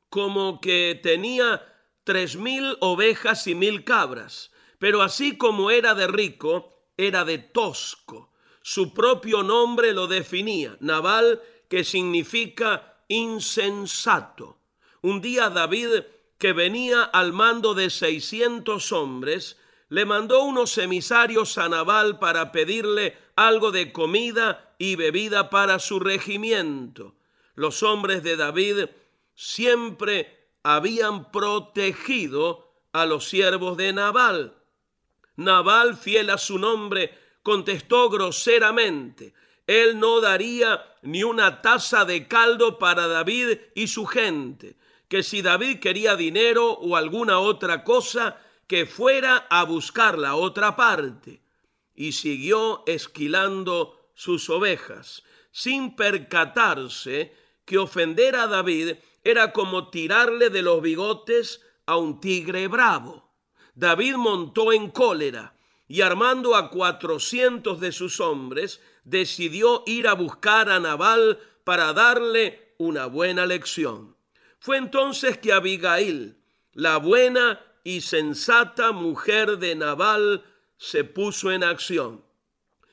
como que tenía tres mil ovejas y mil cabras. Pero así como era de rico, era de tosco. Su propio nombre lo definía, Nabal, que significa insensato. Un día David, que venía al mando de seiscientos hombres, le mandó unos emisarios a Nabal para pedirle algo de comida y bebida para su regimiento. Los hombres de David siempre habían protegido a los siervos de Nabal. Nabal, fiel a su nombre, contestó groseramente. Él no daría ni una taza de caldo para David y su gente, que si David quería dinero o alguna otra cosa, que fuera a buscar la otra parte, y siguió esquilando sus ovejas, sin percatarse que ofender a David era como tirarle de los bigotes a un tigre bravo. David montó en cólera y, armando a cuatrocientos de sus hombres, decidió ir a buscar a Nabal para darle una buena lección. Fue entonces que Abigail, la buena y sensata mujer de Nabal, se puso en acción.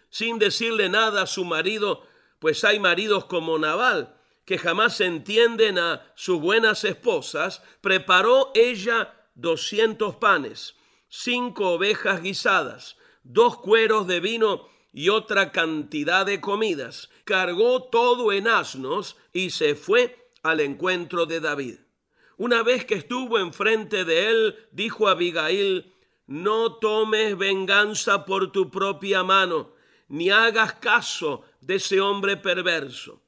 Sin decirle nada a su marido, pues hay maridos como Nabal, que jamás entienden a sus buenas esposas, preparó ella doscientos panes, cinco ovejas guisadas, dos cueros de vino y otra cantidad de comidas. Cargó todo en asnos y se fue al encuentro de David. Una vez que estuvo enfrente de él, dijo a Abigail: no tomes venganza por tu propia mano, ni hagas caso de ese hombre perverso.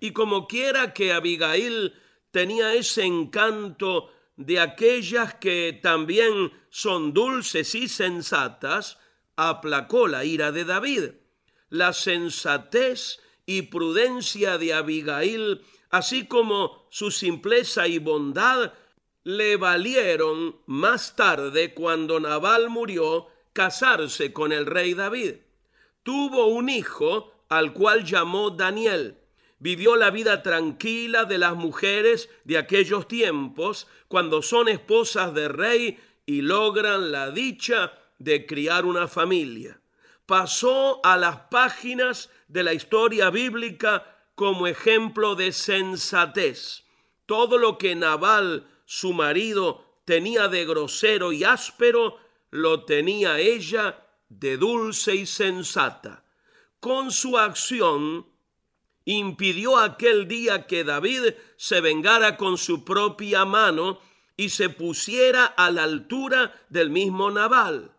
Y como quiera que Abigail tenía ese encanto de aquellas que también son dulces y sensatas, aplacó la ira de David. La sensatez y prudencia de Abigail, así como su simpleza y bondad, le valieron más tarde, cuando Nabal murió, casarse con el rey David. Tuvo un hijo al cual llamó Daniel. Vivió la vida tranquila de las mujeres de aquellos tiempos, cuando son esposas de rey y logran la dicha de criar una familia. Pasó a las páginas de la historia bíblica como ejemplo de sensatez. Todo lo que Nabal, su marido, tenía de grosero y áspero, lo tenía ella de dulce y sensata. Con su acción impidió aquel día que David se vengara con su propia mano y se pusiera a la altura del mismo Nabal.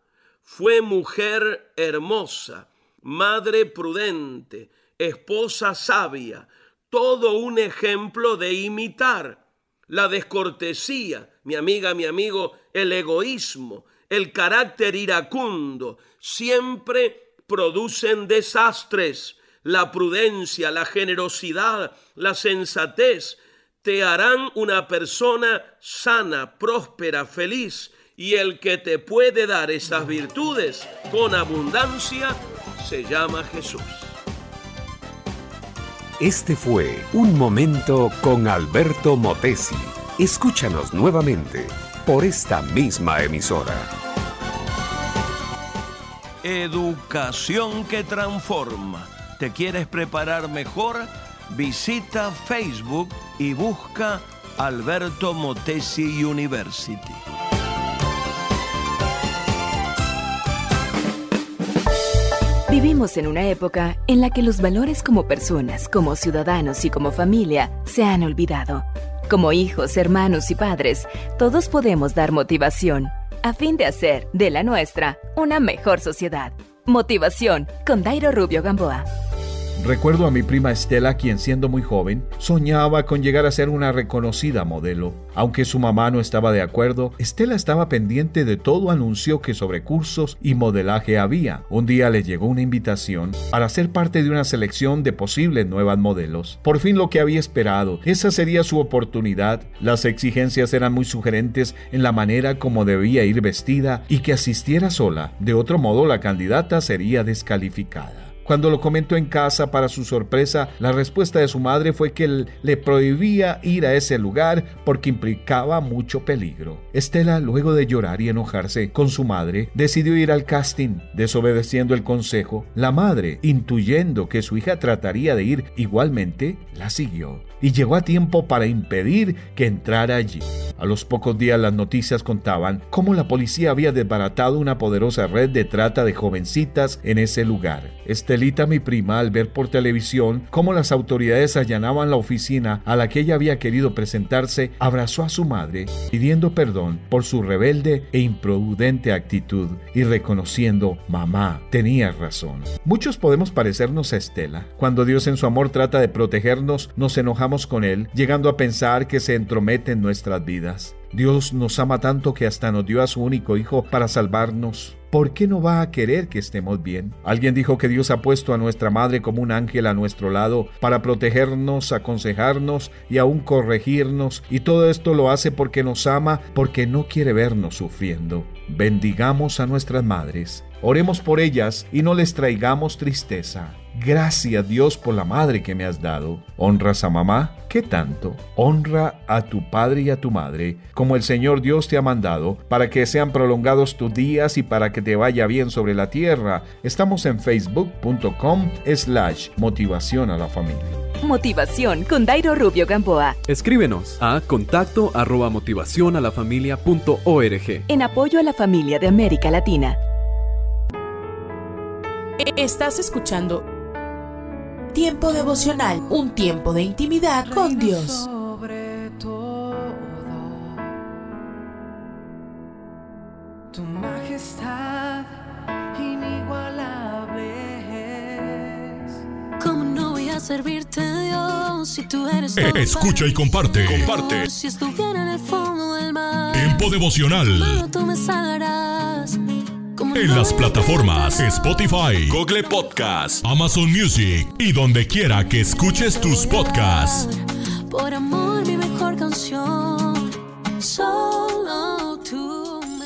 Fue mujer hermosa, madre prudente, esposa sabia, todo un ejemplo de imitar. La descortesía, mi amiga, mi amigo, el egoísmo, el carácter iracundo, siempre producen desastres. La prudencia, la generosidad, la sensatez te harán una persona sana, próspera, feliz. Y el que te puede dar esas virtudes con abundancia se llama Jesús. Este fue Un Momento con Alberto Motesi. Escúchanos nuevamente por esta misma emisora. Educación que transforma. ¿Te quieres preparar mejor? Visita Facebook y busca Alberto Motesi University. Vivimos en una época en la que los valores como personas, como ciudadanos y como familia se han olvidado. Como hijos, hermanos y padres, todos podemos dar motivación a fin de hacer de la nuestra una mejor sociedad. Motivación con Dairo Rubio Gamboa. Recuerdo a mi prima Estela, quien siendo muy joven, soñaba con llegar a ser una reconocida modelo. Aunque su mamá no estaba de acuerdo, Estela estaba pendiente de todo anuncio que sobre cursos y modelaje había. Un día le llegó una invitación para ser parte de una selección de posibles nuevas modelos. Por fin lo que había esperado, esa sería su oportunidad. Las exigencias eran muy sugerentes en la manera como debía ir vestida y que asistiera sola. De otro modo, la candidata sería descalificada. Cuando lo comentó en casa, para su sorpresa, la respuesta de su madre fue que él le prohibía ir a ese lugar porque implicaba mucho peligro. Estela, luego de llorar y enojarse con su madre, decidió ir al casting, desobedeciendo el consejo. La madre, intuyendo que su hija trataría de ir igualmente, la siguió y llegó a tiempo para impedir que entrara allí. A los pocos días, las noticias contaban cómo la policía había desbaratado una poderosa red de trata de jovencitas en ese lugar. Este Estelita, mi prima, al ver por televisión cómo las autoridades allanaban la oficina a la que ella había querido presentarse, abrazó a su madre, pidiendo perdón por su rebelde e imprudente actitud y reconociendo: mamá, tenías razón. Muchos podemos parecernos a Estela. Cuando Dios en su amor trata de protegernos, nos enojamos con Él, llegando a pensar que se entromete en nuestras vidas. Dios nos ama tanto que hasta nos dio a su único hijo para salvarnos. ¿Por qué no va a querer que estemos bien? Alguien dijo que Dios ha puesto a nuestra madre como un ángel a nuestro lado para protegernos, aconsejarnos y aún corregirnos. Y todo esto lo hace porque nos ama, porque no quiere vernos sufriendo. Bendigamos a nuestras madres, oremos por ellas y no les traigamos tristeza. Gracias, Dios, por la madre que me has dado. ¿Honras a mamá? ¿Qué tanto? Honra a tu padre y a tu madre, como el Señor Dios te ha mandado, para que sean prolongados tus días y para que te vaya bien sobre la tierra. Estamos en facebook.com slash motivación a la familia. Motivación con Dairo Rubio Gamboa. Escríbenos a contacto arroba motivacionalafamilia.org. En apoyo a la familia de América Latina. Estás escuchando Tiempo devocional, un tiempo de intimidad con Dios. Sobre todo, tu majestad inigualable es. ¿Cómo no voy a servirte, Dios, si tú eres todo? Escucha y comparte. Comparte. Si estuviera en el fondo del mar. Tiempo devocional. Mano, tú me salvarás. En las plataformas Spotify, Google Podcasts, Amazon Music y donde quiera que escuches tus podcasts. Por amor, mi mejor canción, solo tú me...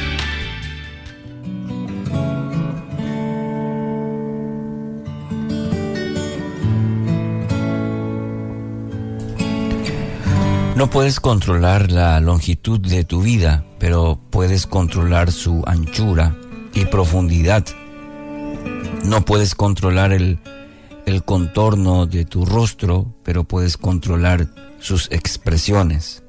No puedes controlar la longitud de tu vida, pero puedes controlar su anchura y profundidad. No puedes controlar el, el contorno de tu rostro, pero puedes controlar sus expresiones.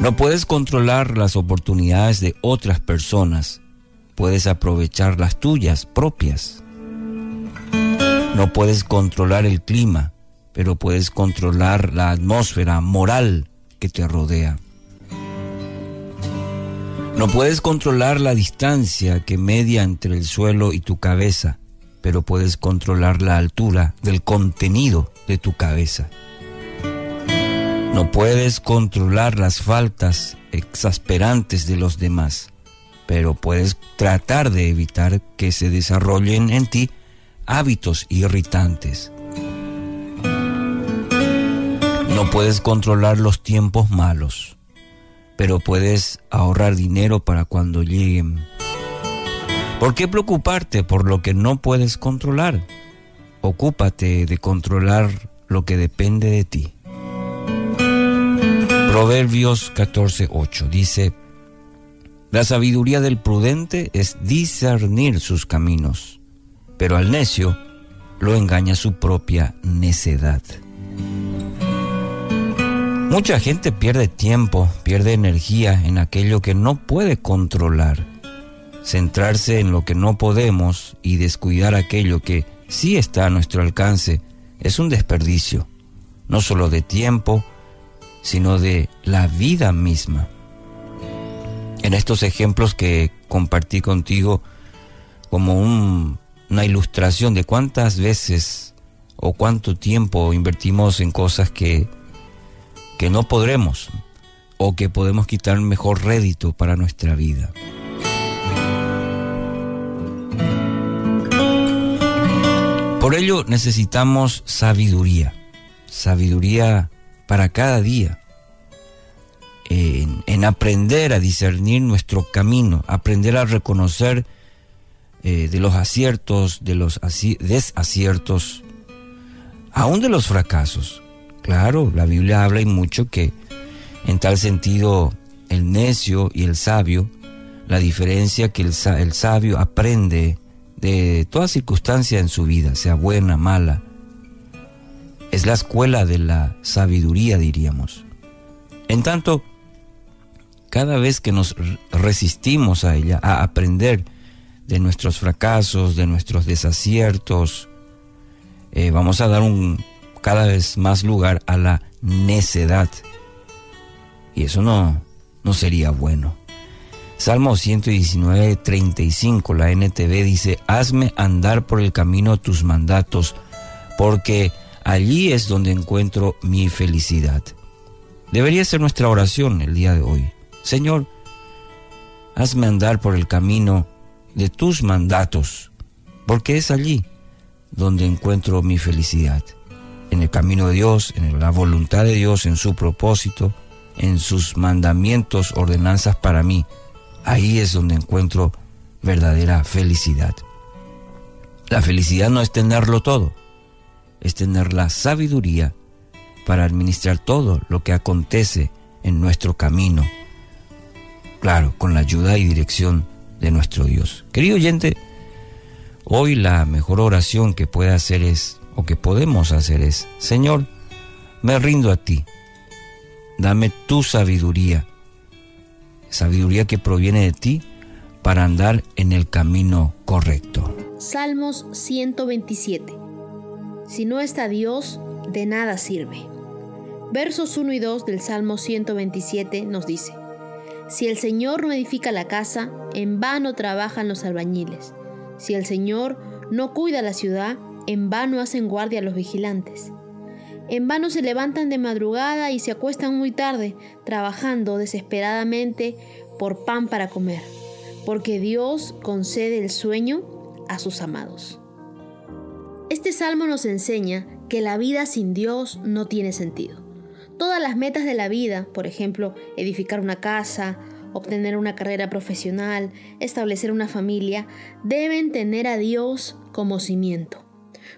No puedes controlar las oportunidades de otras personas, puedes aprovechar las tuyas propias. No puedes controlar el clima, pero puedes controlar la atmósfera moral que te rodea. No puedes controlar la distancia que media entre el suelo y tu cabeza, pero puedes controlar la altura del contenido de tu cabeza. No puedes controlar las faltas exasperantes de los demás, pero puedes tratar de evitar que se desarrollen en ti hábitos irritantes. No puedes controlar los tiempos malos, pero puedes ahorrar dinero para cuando lleguen. ¿Por qué preocuparte por lo que no puedes controlar? Ocúpate de controlar lo que depende de ti. Proverbios catorce ocho dice: la sabiduría del prudente es discernir sus caminos, pero al necio lo engaña su propia necedad. Mucha gente pierde tiempo, pierde energía en aquello que no puede controlar. Centrarse en lo que no podemos y descuidar aquello que sí está a nuestro alcance es un desperdicio, no solo de tiempo, sino de la vida misma. En estos ejemplos que compartí contigo, como un, una ilustración de cuántas veces o cuánto tiempo invertimos en cosas que que no podremos o que podemos quitar mejor rédito para nuestra vida. Por ello necesitamos sabiduría, sabiduría para cada día, en, en aprender a discernir nuestro camino, aprender a reconocer eh, de los aciertos, de los asi- desaciertos, aún de los fracasos. Claro, la Biblia habla y mucho que en tal sentido el necio y el sabio, la diferencia que el, el sabio aprende de toda circunstancia en su vida, sea buena, mala, es la escuela de la sabiduría, diríamos. En tanto, cada vez que nos resistimos a ella, a aprender de nuestros fracasos, de nuestros desaciertos, eh, vamos a dar un... cada vez más lugar a la necedad, y eso no, no sería bueno. Salmo ciento diecinueve, treinta y cinco, la N T V dice: hazme andar por el camino tus mandatos, porque allí es donde encuentro mi felicidad. Debería ser nuestra oración el día de hoy: Señor, hazme andar por el camino de tus mandatos, porque es allí donde encuentro mi felicidad. En el camino de Dios, en la voluntad de Dios, en su propósito, en sus mandamientos, ordenanzas para mí. Ahí es donde encuentro verdadera felicidad. La felicidad no es tenerlo todo, es tener la sabiduría para administrar todo lo que acontece en nuestro camino. Claro, con la ayuda y dirección de nuestro Dios. Querido oyente, hoy la mejor oración que puede hacer es o que podemos hacer es: Señor, me rindo a ti, dame tu sabiduría, sabiduría que proviene de ti para andar en el camino correcto. Salmos ciento veintisiete. Si no está Dios, de nada sirve. Versos uno y dos del Salmo ciento veintisiete nos dice: si el Señor no edifica la casa, en vano trabajan los albañiles. Si el Señor no cuida la ciudad, en vano hacen guardia los vigilantes. En vano se levantan de madrugada y se acuestan muy tarde, trabajando desesperadamente por pan para comer, porque Dios concede el sueño a sus amados. Este salmo nos enseña que la vida sin Dios no tiene sentido. Todas las metas de la vida, por ejemplo, edificar una casa, obtener una carrera profesional, establecer una familia, deben tener a Dios como cimiento.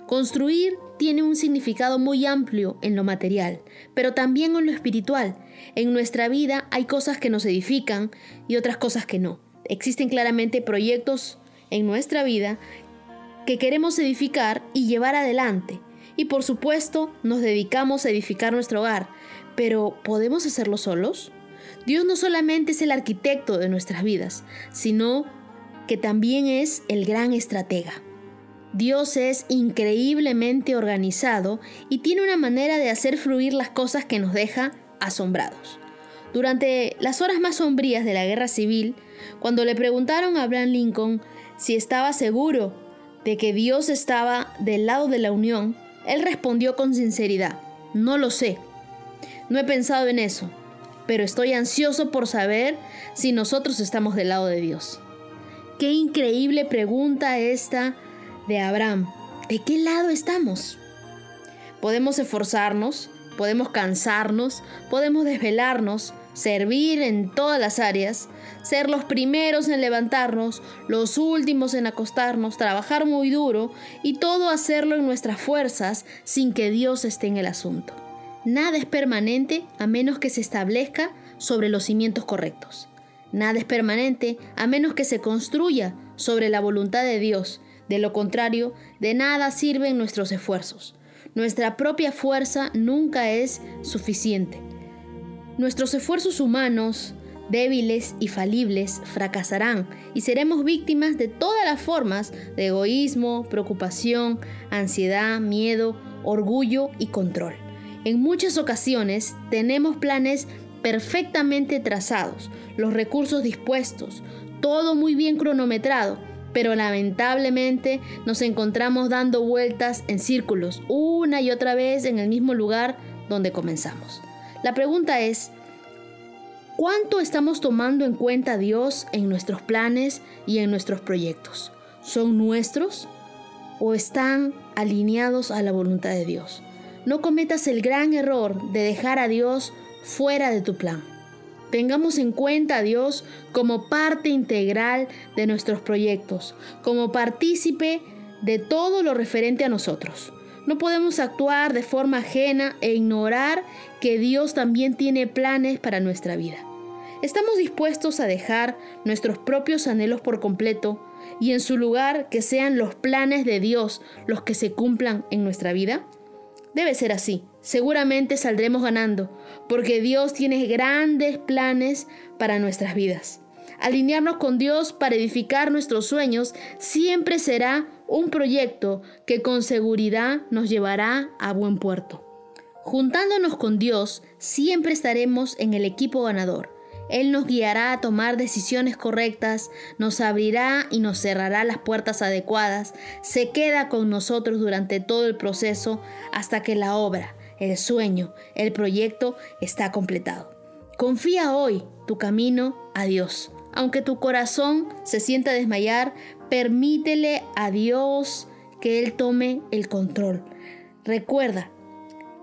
Construir tiene un significado muy amplio en lo material, pero también en lo espiritual. En nuestra vida hay cosas que nos edifican y otras cosas que no. Existen claramente proyectos en nuestra vida que queremos edificar y llevar adelante. Y por supuesto, nos dedicamos a edificar nuestro hogar. Pero, ¿podemos hacerlo solos? Dios no solamente es el arquitecto de nuestras vidas, sino que también es el gran estratega. Dios es increíblemente organizado y tiene una manera de hacer fluir las cosas que nos deja asombrados. Durante las horas más sombrías de la Guerra Civil, cuando le preguntaron a Abraham Lincoln si estaba seguro de que Dios estaba del lado de la Unión, él respondió con sinceridad: no lo sé, no he pensado en eso, pero estoy ansioso por saber si nosotros estamos del lado de Dios. Qué increíble pregunta esta de Abraham. ¿De qué lado estamos? Podemos esforzarnos, podemos cansarnos, podemos desvelarnos, servir en todas las áreas, ser los primeros en levantarnos, los últimos en acostarnos, trabajar muy duro y todo hacerlo en nuestras fuerzas sin que Dios esté en el asunto. Nada es permanente a menos que se establezca sobre los cimientos correctos. Nada es permanente a menos que se construya sobre la voluntad de Dios. De lo contrario, de nada sirven nuestros esfuerzos. Nuestra propia fuerza nunca es suficiente. Nuestros esfuerzos humanos, débiles y falibles, fracasarán y seremos víctimas de todas las formas de egoísmo, preocupación, ansiedad, miedo, orgullo y control. En muchas ocasiones tenemos planes perfectamente trazados, los recursos dispuestos, todo muy bien cronometrado, pero lamentablemente nos encontramos dando vueltas en círculos una y otra vez en el mismo lugar donde comenzamos. La pregunta es, ¿cuánto estamos tomando en cuenta a Dios en nuestros planes y en nuestros proyectos? ¿Son nuestros o están alineados a la voluntad de Dios? No cometas el gran error de dejar a Dios fuera de tu plan. Tengamos en cuenta a Dios como parte integral de nuestros proyectos, como partícipe de todo lo referente a nosotros. No podemos actuar de forma ajena e ignorar que Dios también tiene planes para nuestra vida. ¿Estamos dispuestos a dejar nuestros propios anhelos por completo y en su lugar que sean los planes de Dios los que se cumplan en nuestra vida? Debe ser así. Seguramente saldremos ganando, porque Dios tiene grandes planes para nuestras vidas. Alinearnos con Dios para edificar nuestros sueños siempre será un proyecto que con seguridad nos llevará a buen puerto. Juntándonos con Dios, siempre estaremos en el equipo ganador. Él nos guiará a tomar decisiones correctas, nos abrirá y nos cerrará las puertas adecuadas, se queda con nosotros durante todo el proceso hasta que la obra, el sueño, el proyecto está completado. Confía hoy tu camino a Dios. Aunque tu corazón se sienta a desmayar, permítele a Dios que Él tome el control. Recuerda,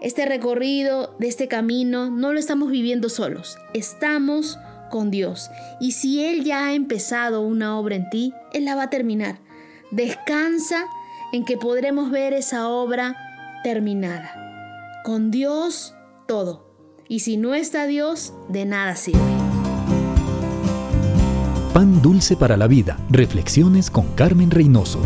este recorrido de este camino no lo estamos viviendo solos, estamos con Dios. Y si Él ya ha empezado una obra en ti, Él la va a terminar. Descansa en que podremos ver esa obra terminada. Con Dios todo. Y si no está Dios, de nada sirve. Pan dulce para la vida. Reflexiones con Carmen Reynoso.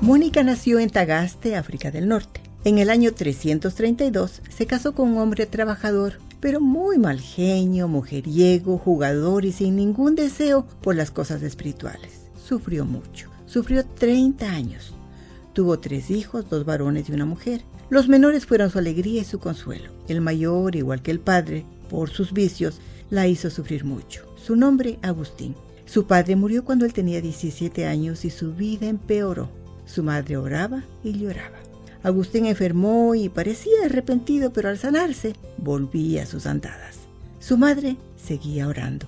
Mónica nació en Tagaste, África del Norte. En el año trescientos treinta y dos se casó con un hombre trabajador, pero muy mal genio, mujeriego, jugador y sin ningún deseo por las cosas espirituales. Sufrió mucho. Sufrió treinta años. Tuvo tres hijos, dos varones y una mujer. Los menores fueron su alegría y su consuelo. El mayor, igual que el padre, por sus vicios, la hizo sufrir mucho. Su nombre, Agustín. Su padre murió cuando él tenía diecisiete años y su vida empeoró. Su madre oraba y lloraba. Agustín enfermó y parecía arrepentido, pero al sanarse, volvía a sus andadas. Su madre seguía orando.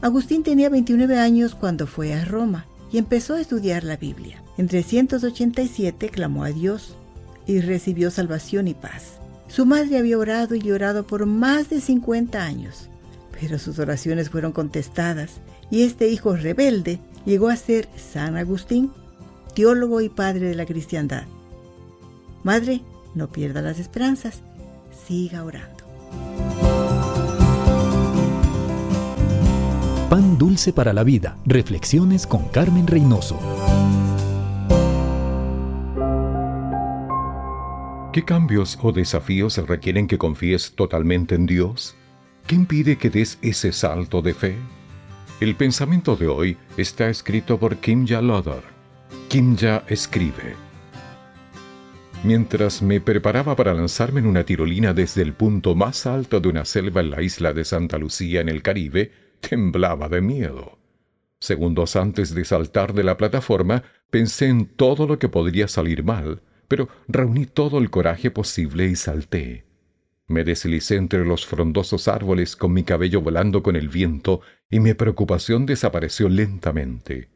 Agustín tenía veintinueve años cuando fue a Roma y empezó a estudiar la Biblia. En trescientos ochenta y siete clamó a Dios y recibió salvación y paz. Su madre había orado y llorado por más de cincuenta años, pero sus oraciones fueron contestadas y este hijo rebelde llegó a ser San Agustín. teólogo y padre de la cristiandad. Madre, no pierda las esperanzas, siga orando. Pan dulce para la vida. Reflexiones con Carmen Reynoso. ¿Qué cambios o desafíos requieren que confíes totalmente en Dios? ¿Qué impide que des ese salto de fe? El pensamiento de hoy está escrito por Kimya Lodder. Kimya escribe: mientras me preparaba para lanzarme en una tirolina desde el punto más alto de una selva en la isla de Santa Lucía en el Caribe, temblaba de miedo. Segundos antes de saltar de la plataforma, pensé en todo lo que podría salir mal, pero reuní todo el coraje posible y salté. Me deslicé entre los frondosos árboles con mi cabello volando con el viento y mi preocupación desapareció lentamente.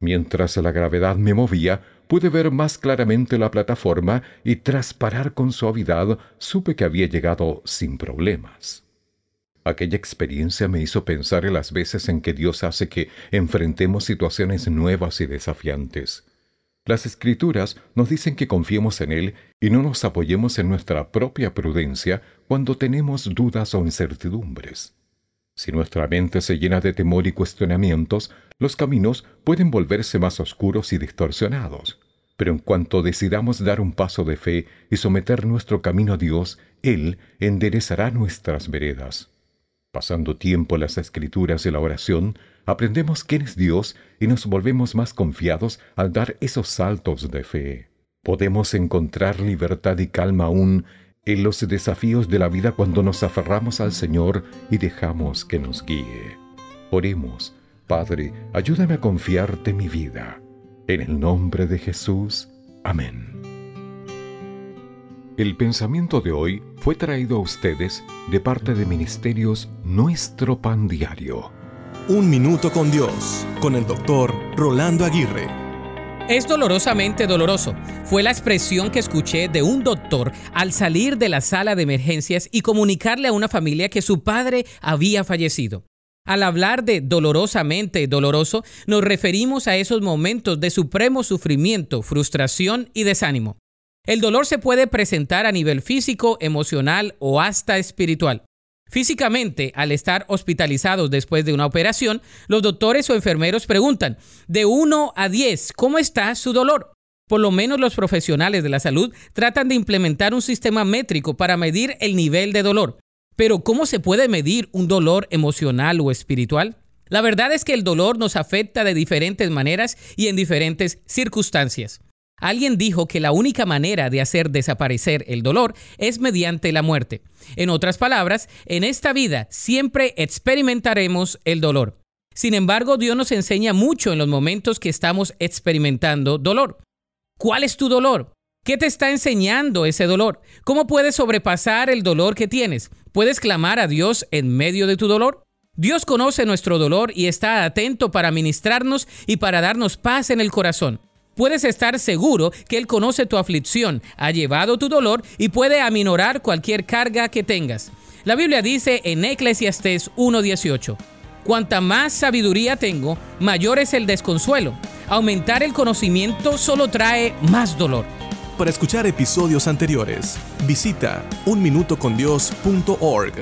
Mientras la gravedad me movía, pude ver más claramente la plataforma y tras parar con suavidad, supe que había llegado sin problemas. Aquella experiencia me hizo pensar en las veces en que Dios hace que enfrentemos situaciones nuevas y desafiantes. Las Escrituras nos dicen que confiemos en Él y no nos apoyemos en nuestra propia prudencia cuando tenemos dudas o incertidumbres. Si nuestra mente se llena de temor y cuestionamientos, los caminos pueden volverse más oscuros y distorsionados. Pero en cuanto decidamos dar un paso de fe y someter nuestro camino a Dios, Él enderezará nuestras veredas. Pasando tiempo en las Escrituras y la oración, aprendemos quién es Dios y nos volvemos más confiados al dar esos saltos de fe. Podemos encontrar libertad y calma aún en los desafíos de la vida cuando nos aferramos al Señor y dejamos que nos guíe. Oremos: Padre, ayúdame a confiarte en mi vida. En el nombre de Jesús. Amén. El pensamiento de hoy fue traído a ustedes de parte de Ministerios Nuestro Pan Diario. Un minuto con Dios, con el doctor Rolando Aguirre. Es dolorosamente doloroso. Fue la expresión que escuché de un doctor al salir de la sala de emergencias y comunicarle a una familia que su padre había fallecido. Al hablar de dolorosamente doloroso, nos referimos a esos momentos de supremo sufrimiento, frustración y desánimo. El dolor se puede presentar a nivel físico, emocional o hasta espiritual. Físicamente, al estar hospitalizados después de una operación, los doctores o enfermeros preguntan de uno a diez, ¿cómo está su dolor? Por lo menos los profesionales de la salud tratan de implementar un sistema métrico para medir el nivel de dolor. Pero, ¿cómo se puede medir un dolor emocional o espiritual? La verdad es que el dolor nos afecta de diferentes maneras y en diferentes circunstancias. Alguien dijo que la única manera de hacer desaparecer el dolor es mediante la muerte. En otras palabras, en esta vida siempre experimentaremos el dolor. Sin embargo, Dios nos enseña mucho en los momentos que estamos experimentando dolor. ¿Cuál es tu dolor? ¿Qué te está enseñando ese dolor? ¿Cómo puedes sobrepasar el dolor que tienes? ¿Puedes clamar a Dios en medio de tu dolor? Dios conoce nuestro dolor y está atento para ministrarnos y para darnos paz en el corazón. Puedes estar seguro que Él conoce tu aflicción, ha llevado tu dolor y puede aminorar cualquier carga que tengas. La Biblia dice en Eclesiastés uno dieciocho, «Cuanta más sabiduría tengo, mayor es el desconsuelo. Aumentar el conocimiento solo trae más dolor». Para escuchar episodios anteriores, visita un minuto con dios punto org.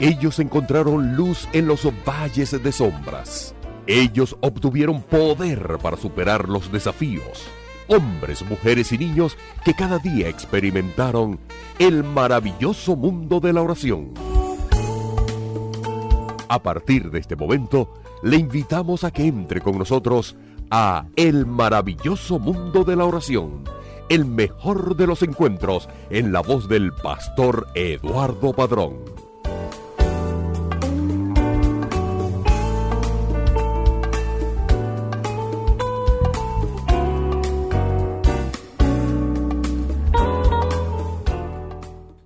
Ellos encontraron luz en los valles de sombras. Ellos obtuvieron poder para superar los desafíos. Hombres, mujeres y niños que cada día experimentaron el maravilloso mundo de la oración. A partir de este momento, le invitamos a que entre con nosotros a El maravilloso mundo de la oración, el mejor de los encuentros, en la voz del pastor Eduardo Padrón.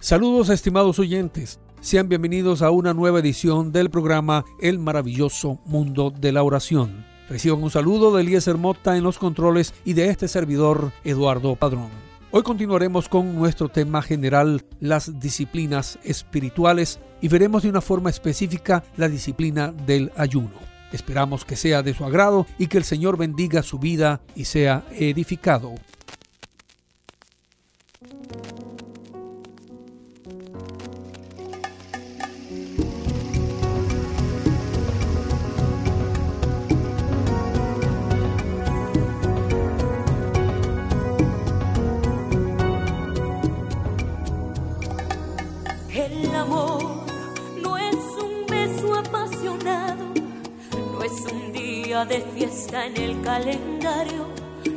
Saludos, estimados oyentes. Sean bienvenidos a una nueva edición del programa El maravilloso mundo de la oración. Reciban un saludo de Eliezer Mota en los controles y de este servidor, Eduardo Padrón. Hoy continuaremos con nuestro tema general, las disciplinas espirituales, y veremos de una forma específica la disciplina del ayuno. Esperamos que sea de su agrado y que el Señor bendiga su vida y sea edificado. El amor no es un beso apasionado, no es un día de fiesta en el calendario,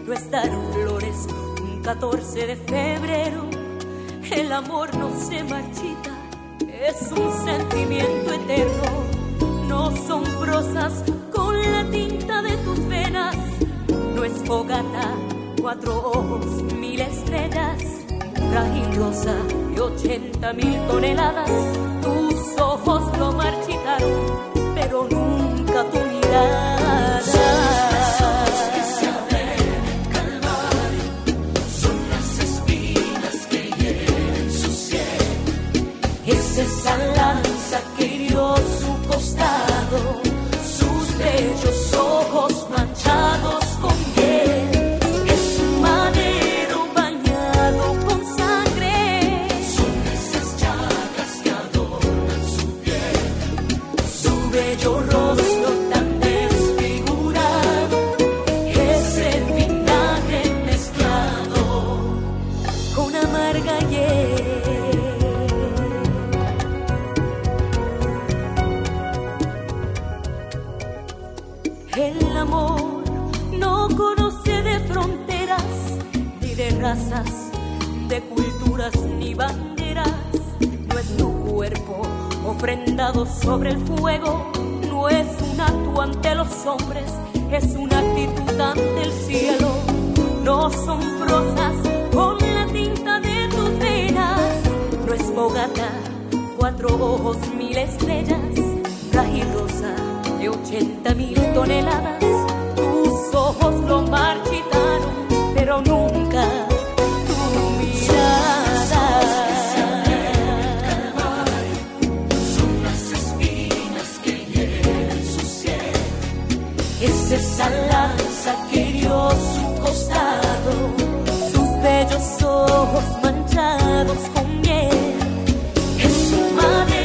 no es dar flores un catorce de febrero. El amor no se marchita, es un sentimiento eterno. No son prosas con la tinta de tus venas, no es fogata, cuatro ojos, mil estrellas, frágil rosa de ochenta mil toneladas. Tus ojos no marchitaron, pero nunca tu mirada. Esa lanza que hirió su costado, sus bellos ojos manchados con miel, es un madero bañado con sangre, son esas llagas que adornan su piel, su bello rostro tan desfigurado, es el vinagre mezclado con amarga hiel. El amor no conoce de fronteras, ni de razas, de culturas, ni banderas. No es tu cuerpo ofrendado sobre el fuego, no es un acto ante los hombres, es una actitud ante el cielo. No son prosas con la tinta de tus venas, no es fogata, cuatro ojos, mil estrellas, frágil rosa de ochenta mil toneladas. Tus ojos no marchitaron, pero nunca tu mirada. Son las espinas que hieren su cielo, es esa lanza que hirió su costado, sus bellos ojos manchados con miel, es su madre.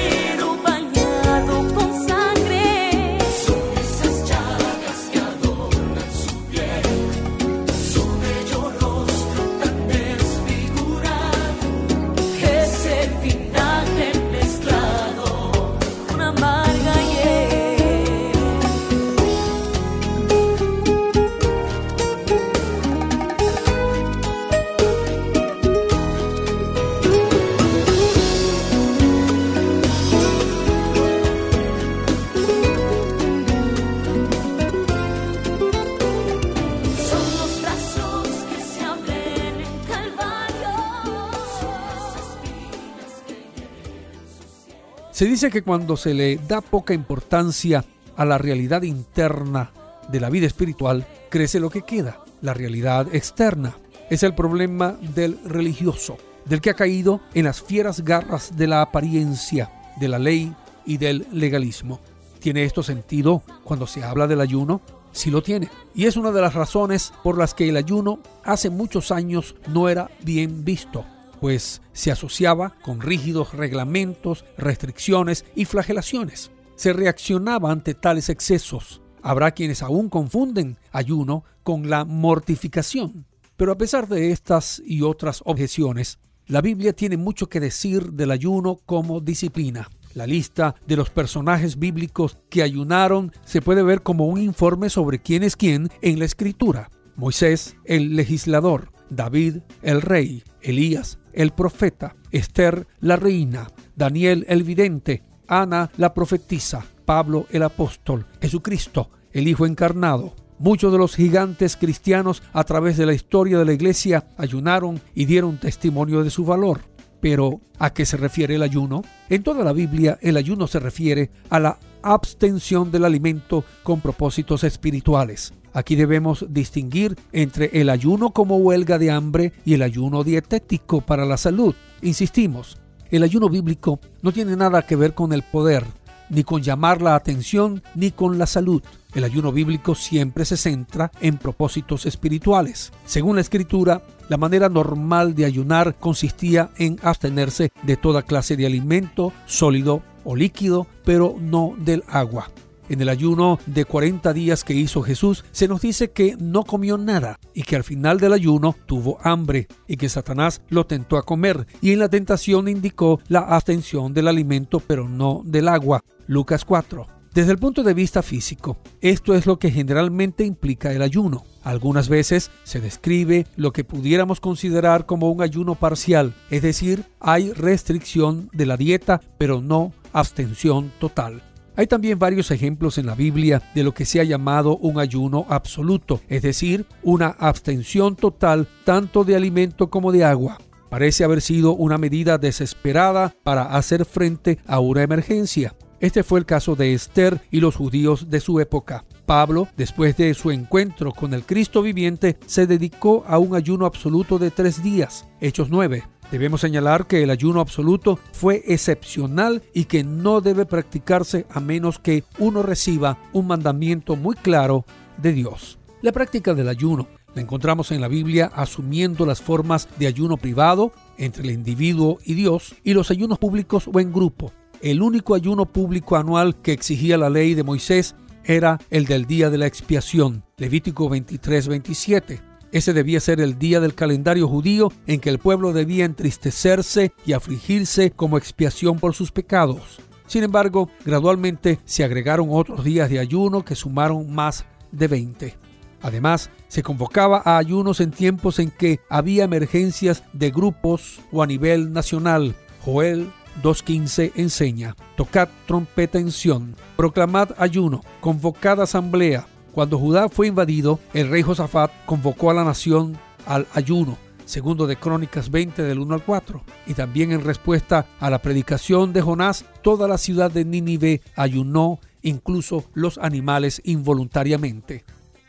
Se dice que cuando se le da poca importancia a la realidad interna de la vida espiritual, crece lo que queda, la realidad externa. Es el problema del religioso, del que ha caído en las fieras garras de la apariencia, de la ley y del legalismo. ¿Tiene esto sentido cuando se habla del ayuno? Sí lo tiene. Y es una de las razones por las que el ayuno hace muchos años no era bien visto, pues se asociaba con rígidos reglamentos, restricciones y flagelaciones. Se reaccionaba ante tales excesos. Habrá quienes aún confunden ayuno con la mortificación. Pero a pesar de estas y otras objeciones, la Biblia tiene mucho que decir del ayuno como disciplina. La lista de los personajes bíblicos que ayunaron se puede ver como un informe sobre quién es quién en la Escritura. Moisés, el legislador; David, el rey; Elías, el profeta; Esther, la reina; Daniel, el vidente; Ana, la profetisa; Pablo, el apóstol; Jesucristo, el Hijo encarnado. Muchos de los gigantes cristianos a través de la historia de la iglesia ayunaron y dieron testimonio de su valor. Pero, ¿a qué se refiere el ayuno? En toda la Biblia, el ayuno se refiere a la abstención del alimento con propósitos espirituales. Aquí debemos distinguir entre el ayuno como huelga de hambre y el ayuno dietético para la salud. Insistimos, el ayuno bíblico no tiene nada que ver con el poder, ni con llamar la atención, ni con la salud. El ayuno bíblico siempre se centra en propósitos espirituales. Según la Escritura, la manera normal de ayunar consistía en abstenerse de toda clase de alimento, sólido o líquido, pero no del agua. En el ayuno de cuarenta días que hizo Jesús, se nos dice que no comió nada y que al final del ayuno tuvo hambre y que Satanás lo tentó a comer, y en la tentación indicó la abstención del alimento pero no del agua. Lucas cuatro. Desde el punto de vista físico, esto es lo que generalmente implica el ayuno. Algunas veces se describe lo que pudiéramos considerar como un ayuno parcial, es decir, hay restricción de la dieta pero no abstención total. Hay también varios ejemplos en la Biblia de lo que se ha llamado un ayuno absoluto, es decir, una abstención total tanto de alimento como de agua. Parece haber sido una medida desesperada para hacer frente a una emergencia. Este fue el caso de Esther y los judíos de su época. Pablo, después de su encuentro con el Cristo viviente, se dedicó a un ayuno absoluto de tres días, Hechos nueve. Debemos señalar que el ayuno absoluto fue excepcional y que no debe practicarse a menos que uno reciba un mandamiento muy claro de Dios. La práctica del ayuno la encontramos en la Biblia asumiendo las formas de ayuno privado entre el individuo y Dios y los ayunos públicos o en grupo. El único ayuno público anual que exigía la ley de Moisés era el del día de la expiación, Levítico veintitrés veintisiete. Ese debía ser el día del calendario judío en que el pueblo debía entristecerse y afligirse como expiación por sus pecados. Sin embargo, gradualmente se agregaron otros días de ayuno que sumaron más de veinte. Además, se convocaba a ayunos en tiempos en que había emergencias de grupos o a nivel nacional. Joel dos quince enseña: tocad trompeta en Sión, proclamad ayuno, convocad asamblea. Cuando Judá fue invadido, el rey Josafat convocó a la nación al ayuno, segundo de Crónicas veinte del uno al cuatro. Y también en respuesta a la predicación de Jonás, toda la ciudad de Nínive ayunó, incluso los animales involuntariamente.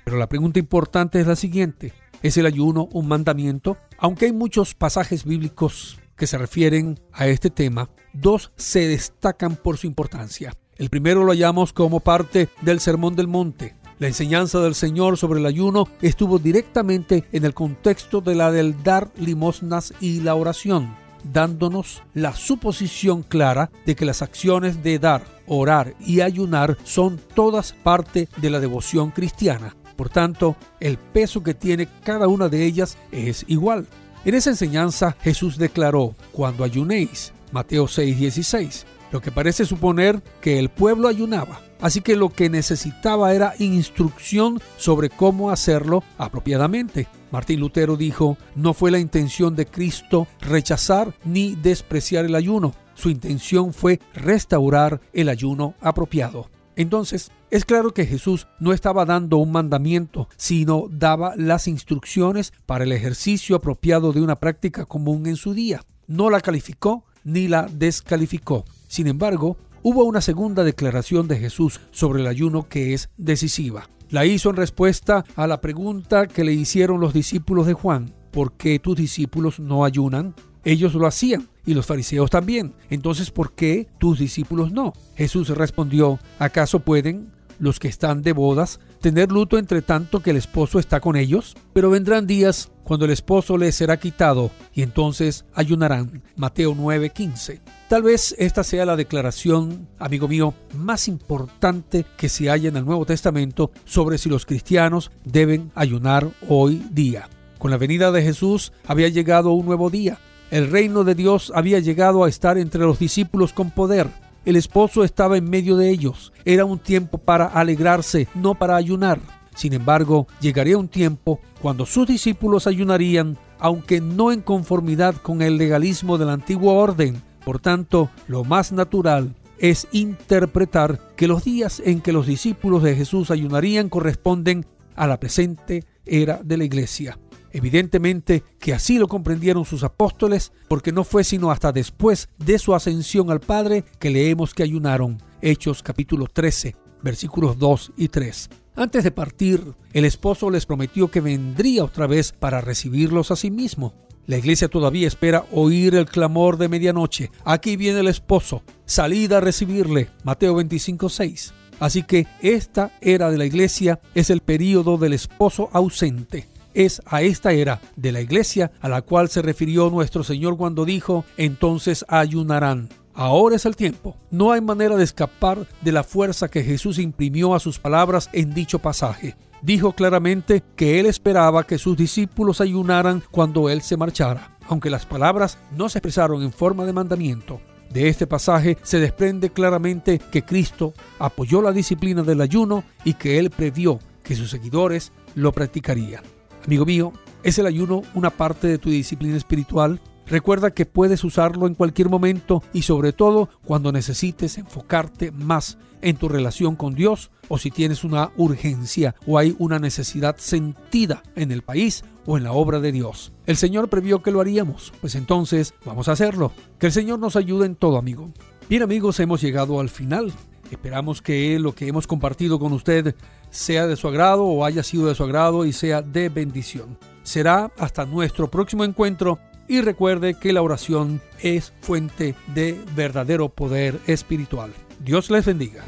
Pero la pregunta importante es la siguiente: ¿es el ayuno un mandamiento? Aunque hay muchos pasajes bíblicos que se refieren a este tema, dos se destacan por su importancia. El primero lo hallamos como parte del Sermón del Monte. La enseñanza del Señor sobre el ayuno estuvo directamente en el contexto de la del dar limosnas y la oración, dándonos la suposición clara de que las acciones de dar, orar y ayunar son todas parte de la devoción cristiana. Por tanto, el peso que tiene cada una de ellas es igual. En esa enseñanza Jesús declaró: cuando ayunéis, Mateo seis dieciséis, lo que parece suponer que el pueblo ayunaba. Así que lo que necesitaba era instrucción sobre cómo hacerlo apropiadamente. Martín Lutero dijo: no fue la intención de Cristo rechazar ni despreciar el ayuno. Su intención fue restaurar el ayuno apropiado. Entonces, es claro que Jesús no estaba dando un mandamiento, sino daba las instrucciones para el ejercicio apropiado de una práctica común en su día. No la calificó ni la descalificó. Sin embargo, hubo una segunda declaración de Jesús sobre el ayuno que es decisiva. La hizo en respuesta a la pregunta que le hicieron los discípulos de Juan: ¿por qué tus discípulos no ayunan? Ellos lo hacían y los fariseos también. Entonces, ¿por qué tus discípulos no? Jesús respondió: ¿acaso pueden los que están de bodas tener luto entre tanto que el esposo está con ellos? Pero vendrán días cuando el esposo les será quitado y entonces ayunarán. Mateo nueve quince. Tal vez esta sea la declaración, amigo mío, más importante que se halla en el Nuevo Testamento sobre si los cristianos deben ayunar hoy día. Con la venida de Jesús había llegado un nuevo día. El reino de Dios había llegado a estar entre los discípulos con poder. El esposo estaba en medio de ellos. Era un tiempo para alegrarse, no para ayunar. Sin embargo, llegaría un tiempo cuando sus discípulos ayunarían, aunque no en conformidad con el legalismo del antiguo orden. Por tanto, lo más natural es interpretar que los días en que los discípulos de Jesús ayunarían corresponden a la presente era de la iglesia. Evidentemente que así lo comprendieron sus apóstoles, porque no fue sino hasta después de su ascensión al Padre que leemos que ayunaron. Hechos capítulo trece, versículos dos y tres. Antes de partir, el esposo les prometió que vendría otra vez para recibirlos a sí mismo. La iglesia todavía espera oír el clamor de medianoche. Aquí viene el esposo, salid a recibirle. Mateo veinticinco seis. Así que esta era de la iglesia es el período del esposo ausente. Es a esta era de la iglesia a la cual se refirió nuestro Señor cuando dijo, entonces ayunarán. Ahora es el tiempo. No hay manera de escapar de la fuerza que Jesús imprimió a sus palabras en dicho pasaje. Dijo claramente que él esperaba que sus discípulos ayunaran cuando él se marchara, aunque las palabras no se expresaron en forma de mandamiento. De este pasaje se desprende claramente que Cristo apoyó la disciplina del ayuno y que él previó que sus seguidores lo practicarían. Amigo mío, ¿es el ayuno una parte de tu disciplina espiritual? Recuerda que puedes usarlo en cualquier momento y sobre todo cuando necesites enfocarte más en tu relación con Dios o si tienes una urgencia o hay una necesidad sentida en el país o en la obra de Dios. El Señor previó que lo haríamos, pues entonces vamos a hacerlo. Que el Señor nos ayude en todo, amigo. Bien, amigos, hemos llegado al final. Esperamos que lo que hemos compartido con usted sea de su agrado o haya sido de su agrado y sea de bendición. Será hasta nuestro próximo encuentro. Y recuerde que la oración es fuente de verdadero poder espiritual. Dios les bendiga.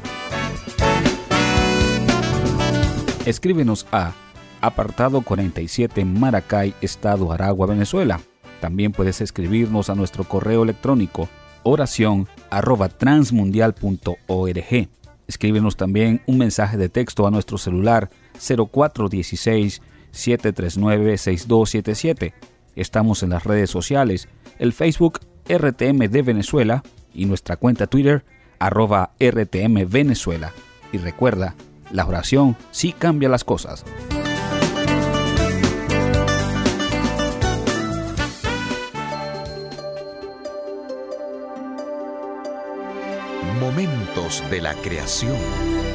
Escríbenos a apartado cuarenta y siete Maracay, Estado Aragua, Venezuela. También puedes escribirnos a nuestro correo electrónico oración arroba transmundial.org. Escríbenos también un mensaje de texto a nuestro celular cero cuatro uno seis, siete tres nueve, seis dos siete siete. Estamos en las redes sociales, el Facebook R T M de Venezuela y nuestra cuenta Twitter, arroba R T M Venezuela. Y recuerda, la oración sí cambia las cosas. Momentos de la creación.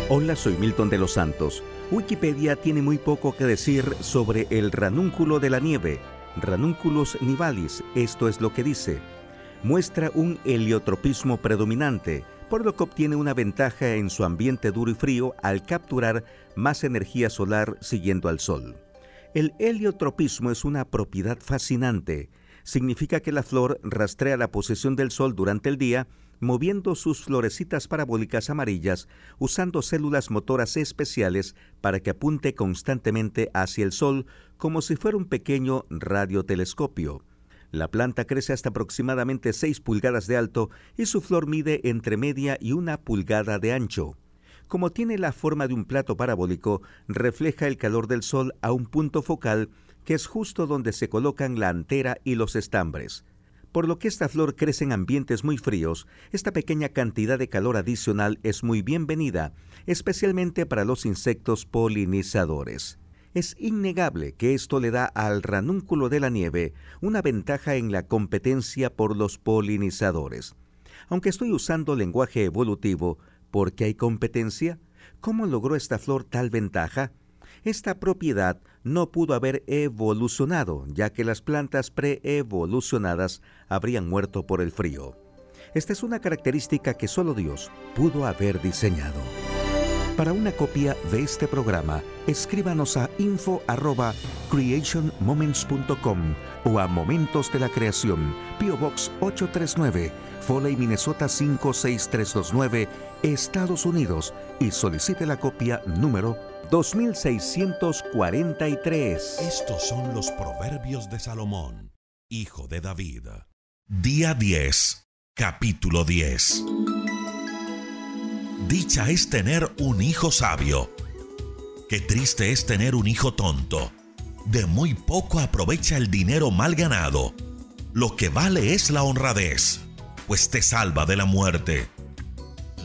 Hola, soy Milton de los Santos. Wikipedia tiene muy poco que decir sobre el ranúnculo de la nieve. Ranúnculos nivalis, esto es lo que dice. Muestra un heliotropismo predominante, por lo que obtiene una ventaja en su ambiente duro y frío al capturar más energía solar siguiendo al sol. El heliotropismo es una propiedad fascinante. Significa que la flor rastrea la posición del sol durante el día, moviendo sus florecitas parabólicas amarillas, usando células motoras especiales para que apunte constantemente hacia el sol, como si fuera un pequeño radiotelescopio. La planta crece hasta aproximadamente seis pulgadas de alto y su flor mide entre media y una pulgada de ancho. Como tiene la forma de un plato parabólico, refleja el calor del sol a un punto focal que es justo donde se colocan la antera y los estambres. Por lo que esta flor crece en ambientes muy fríos, esta pequeña cantidad de calor adicional es muy bienvenida, especialmente para los insectos polinizadores. Es innegable que esto le da al ranúnculo de la nieve una ventaja en la competencia por los polinizadores. Aunque estoy usando lenguaje evolutivo, ¿por qué hay competencia? ¿Cómo logró esta flor tal ventaja? Esta propiedad no pudo haber evolucionado, ya que las plantas pre-evolucionadas habrían muerto por el frío. Esta es una característica que solo Dios pudo haber diseñado. Para una copia de este programa, escríbanos a info arroba creation moments punto com o a Momentos de la Creación, P O Box ocho tres nueve, Foley, Minnesota cinco seis tres dos nueve, Estados Unidos, y solicite la copia número dos mil seiscientos cuarenta y tres. Estos son los Proverbios de Salomón, hijo de David. Día diez, capítulo diez. Dicha es tener un hijo sabio. Qué triste es tener un hijo tonto. De muy poco aprovecha el dinero mal ganado. Lo que vale es la honradez, pues te salva de la muerte.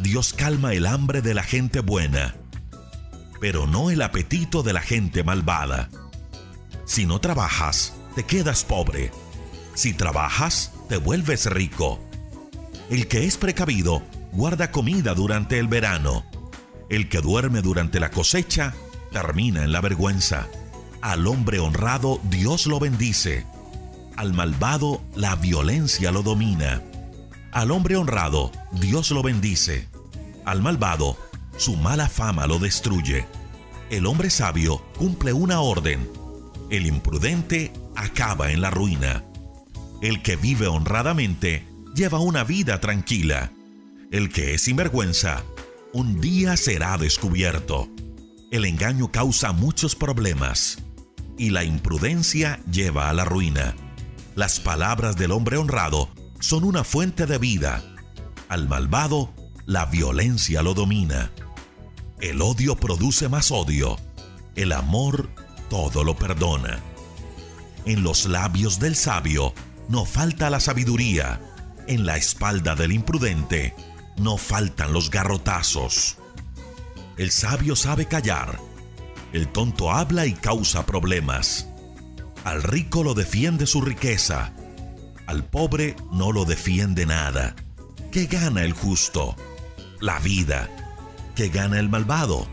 Dios calma el hambre de la gente buena, pero no el apetito de la gente malvada. Si no trabajas, te quedas pobre. Si trabajas, te vuelves rico. El que es precavido guarda comida durante el verano. El que duerme durante la cosecha termina en la vergüenza. Al hombre honrado Dios lo bendice. Al malvado la violencia lo domina. Al hombre honrado Dios lo bendice. Al malvado su mala fama lo destruye. El hombre sabio cumple una orden. El imprudente acaba en la ruina. El que vive honradamente lleva una vida tranquila. El que es sinvergüenza, un día será descubierto. El engaño causa muchos problemas, y la imprudencia lleva a la ruina. Las palabras del hombre honrado son una fuente de vida. Al malvado, la violencia lo domina. El odio produce más odio. El amor todo lo perdona. En los labios del sabio no falta la sabiduría. En la espalda del imprudente no faltan los garrotazos. El sabio sabe callar. El tonto habla y causa problemas. Al rico lo defiende su riqueza. Al pobre no lo defiende nada. ¿Qué gana el justo? La vida. ¿Qué gana el malvado?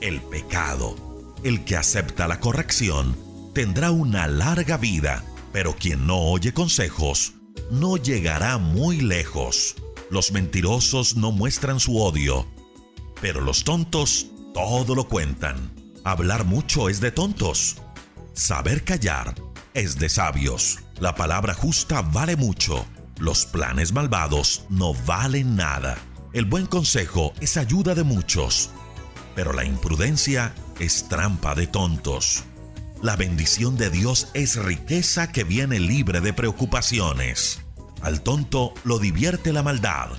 El pecado. El que acepta la corrección tendrá una larga vida, pero quien no oye consejos no llegará muy lejos. Los mentirosos no muestran su odio, pero los tontos todo lo cuentan. Hablar mucho es de tontos. Saber callar es de sabios. La palabra justa vale mucho. Los planes malvados no valen nada. El buen consejo es ayuda de muchos, pero la imprudencia es trampa de tontos. La bendición de Dios es riqueza que viene libre de preocupaciones. Al tonto lo divierte la maldad.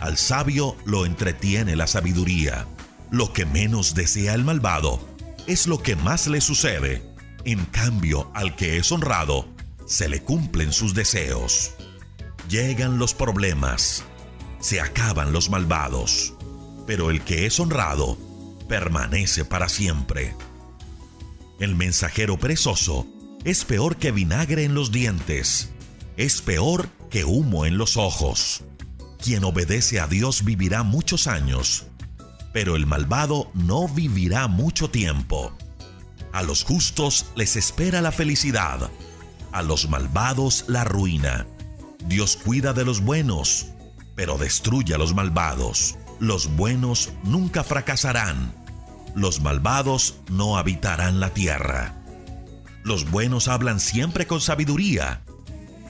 Al sabio lo entretiene la sabiduría. Lo que menos desea el malvado es lo que más le sucede. En cambio, al que es honrado, se le cumplen sus deseos. Llegan los problemas, se acaban los malvados, pero el que es honrado permanece para siempre. El mensajero perezoso es peor que vinagre en los dientes, es peor que humo en los ojos. Quien obedece a Dios vivirá muchos años, pero el malvado no vivirá mucho tiempo. A los justos les espera la felicidad, a los malvados la ruina. Dios cuida de los buenos, pero destruye a los malvados. Los buenos nunca fracasarán. Los malvados no habitarán la tierra. Los buenos hablan siempre con sabiduría.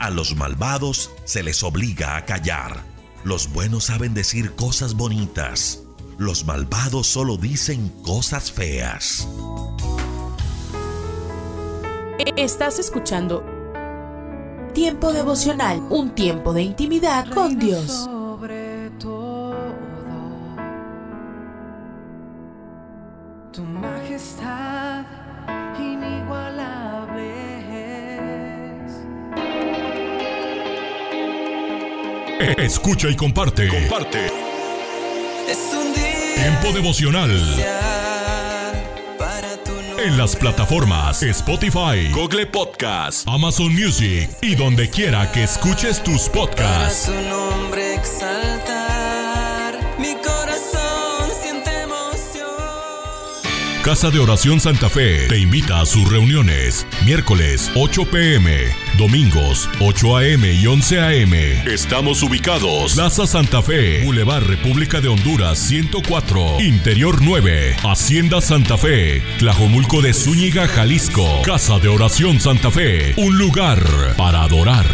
A los malvados se les obliga a callar. Los buenos saben decir cosas bonitas. Los malvados solo dicen cosas feas. Estás escuchando Tiempo devocional, un tiempo de intimidad con Dios. Sobre todo, tu majestad inigualable es. Escucha y comparte. Comparte. Es un día Tiempo devocional. En las plataformas Spotify, Google Podcasts, Amazon Music y donde quiera que escuches tus podcasts. Para su nombre exaltar, mi corazón siente emoción. Casa de Oración Santa Fe te invita a sus reuniones. Miércoles ocho pm, domingos ocho am y once am. Estamos ubicados Plaza Santa Fe, Boulevard República de Honduras ciento cuatro, Interior nueve, Hacienda Santa Fe, Tlajomulco de Zúñiga, Jalisco. Casa de Oración Santa Fe, un lugar para adorar.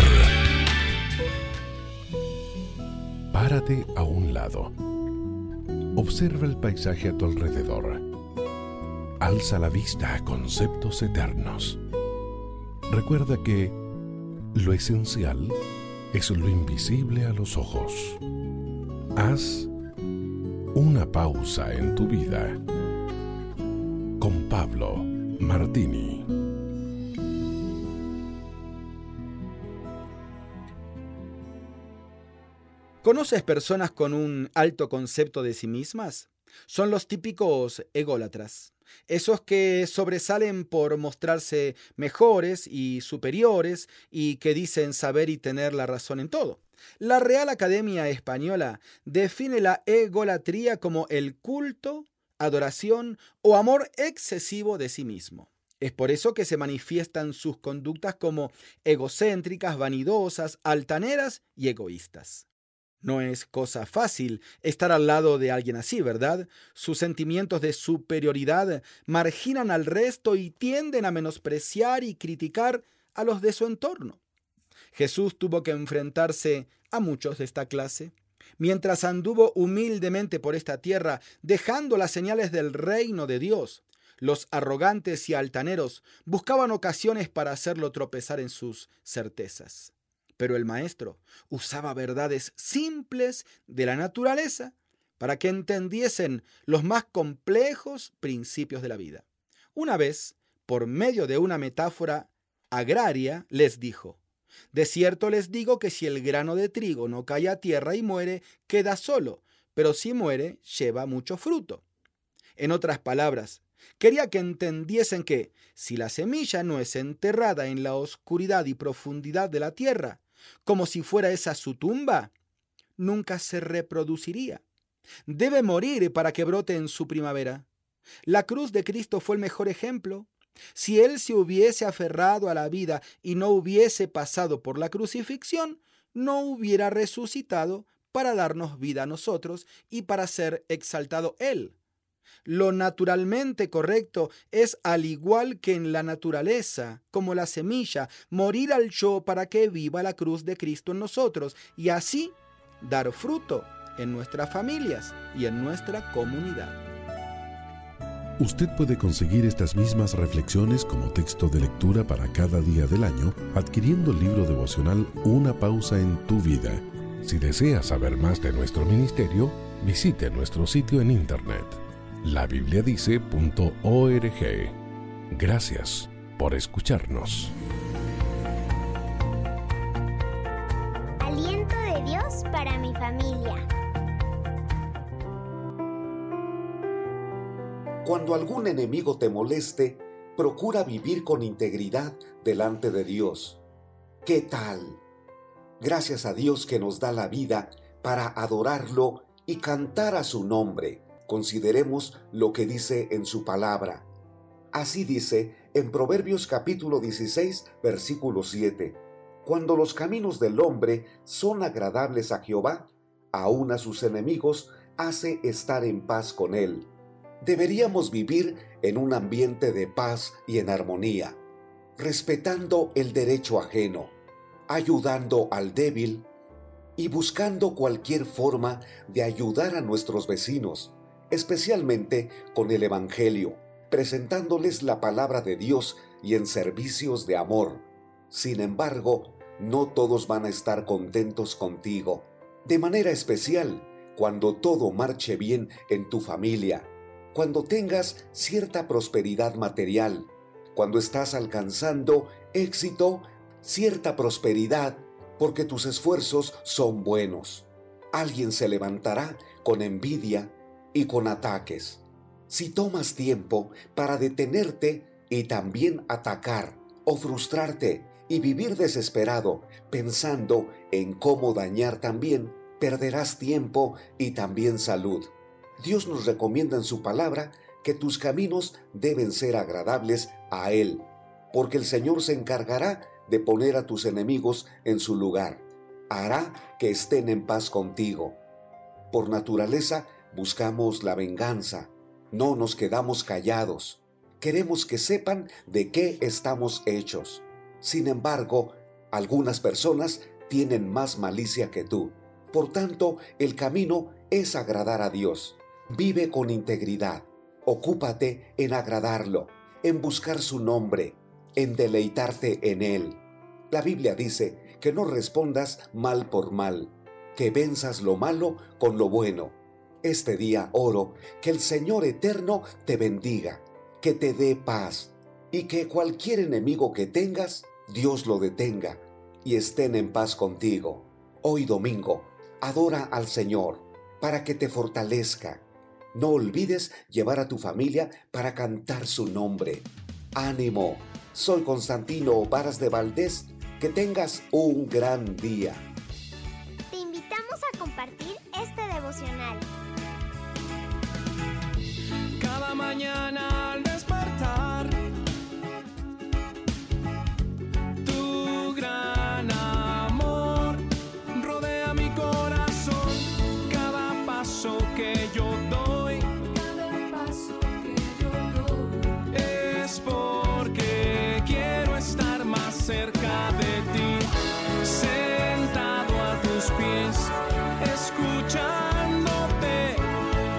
Párate a un lado. Observa el paisaje a tu alrededor. Alza la vista a conceptos eternos. Recuerda que lo esencial es lo invisible a los ojos. Haz una pausa en tu vida. Con Pablo Martini. ¿Conoces personas con un alto concepto de sí mismas? Son los típicos ególatras. Esos que sobresalen por mostrarse mejores y superiores y que dicen saber y tener la razón en todo. La Real Academia Española define la egolatría como el culto, adoración o amor excesivo de sí mismo. Es por eso que se manifiestan sus conductas como egocéntricas, vanidosas, altaneras y egoístas. No es cosa fácil estar al lado de alguien así, ¿verdad? Sus sentimientos de superioridad marginan al resto y tienden a menospreciar y criticar a los de su entorno. Jesús tuvo que enfrentarse a muchos de esta clase. Mientras anduvo humildemente por esta tierra, dejando las señales del reino de Dios, los arrogantes y altaneros buscaban ocasiones para hacerlo tropezar en sus certezas. Pero el Maestro usaba verdades simples de la naturaleza para que entendiesen los más complejos principios de la vida. Una vez, por medio de una metáfora agraria, les dijo: de cierto les digo que si el grano de trigo no cae a tierra y muere, queda solo, pero si muere, lleva mucho fruto. En otras palabras, quería que entendiesen que, si la semilla no es enterrada en la oscuridad y profundidad de la tierra, como si fuera esa su tumba, nunca se reproduciría. Debe morir para que brote en su primavera. La cruz de Cristo fue el mejor ejemplo. Si él se hubiese aferrado a la vida y no hubiese pasado por la crucifixión, no hubiera resucitado para darnos vida a nosotros y para ser exaltado él. Lo naturalmente correcto es, al igual que en la naturaleza, como la semilla, morir al yo para que viva la cruz de Cristo en nosotros y así dar fruto en nuestras familias y en nuestra comunidad. Usted puede conseguir estas mismas reflexiones como texto de lectura para cada día del año adquiriendo el libro devocional Una pausa en tu vida. Si desea saber más de nuestro ministerio, visite nuestro sitio en internet, la biblia dice punto org. Gracias por escucharnos. Aliento de Dios para mi familia. Cuando algún enemigo te moleste, procura vivir con integridad delante de Dios. ¿Qué tal? Gracias a Dios que nos da la vida para adorarlo y cantar a su nombre. Consideremos lo que dice en su palabra. Así dice en Proverbios capítulo dieciséis, versículo siete. Cuando los caminos del hombre son agradables a Jehová, aun a sus enemigos hace estar en paz con él. Deberíamos vivir en un ambiente de paz y en armonía, respetando el derecho ajeno, ayudando al débil y buscando cualquier forma de ayudar a nuestros vecinos, especialmente con el Evangelio, presentándoles la palabra de Dios y en servicios de amor. Sin embargo, no todos van a estar contentos contigo, de manera especial cuando todo marche bien en tu familia. Cuando tengas cierta prosperidad material, cuando estás alcanzando éxito, cierta prosperidad, porque tus esfuerzos son buenos. Alguien se levantará con envidia y con ataques. Si tomas tiempo para detenerte y también atacar o frustrarte y vivir desesperado pensando en cómo dañar también, perderás tiempo y también salud. Dios nos recomienda en su palabra que tus caminos deben ser agradables a Él, porque el Señor se encargará de poner a tus enemigos en su lugar. Hará que estén en paz contigo. Por naturaleza buscamos la venganza. No nos quedamos callados. Queremos que sepan de qué estamos hechos. Sin embargo, algunas personas tienen más malicia que tú. Por tanto, el camino es agradar a Dios. Vive con integridad, ocúpate en agradarlo, en buscar su nombre, en deleitarte en él. La Biblia dice que no respondas mal por mal, que venzas lo malo con lo bueno. Este día oro que el Señor eterno te bendiga, que te dé paz y que cualquier enemigo que tengas, Dios lo detenga y estén en paz contigo. Hoy domingo, adora al Señor para que te fortalezca. No olvides llevar a tu familia para cantar su nombre. ¡Ánimo! Soy Constantino Varas de Valdés. Que tengas un gran día. Te invitamos a compartir este devocional. Cada mañana al despertar, tu gran amor rodea mi corazón. Cada paso que yo doy, porque quiero estar más cerca de ti. escuchándote,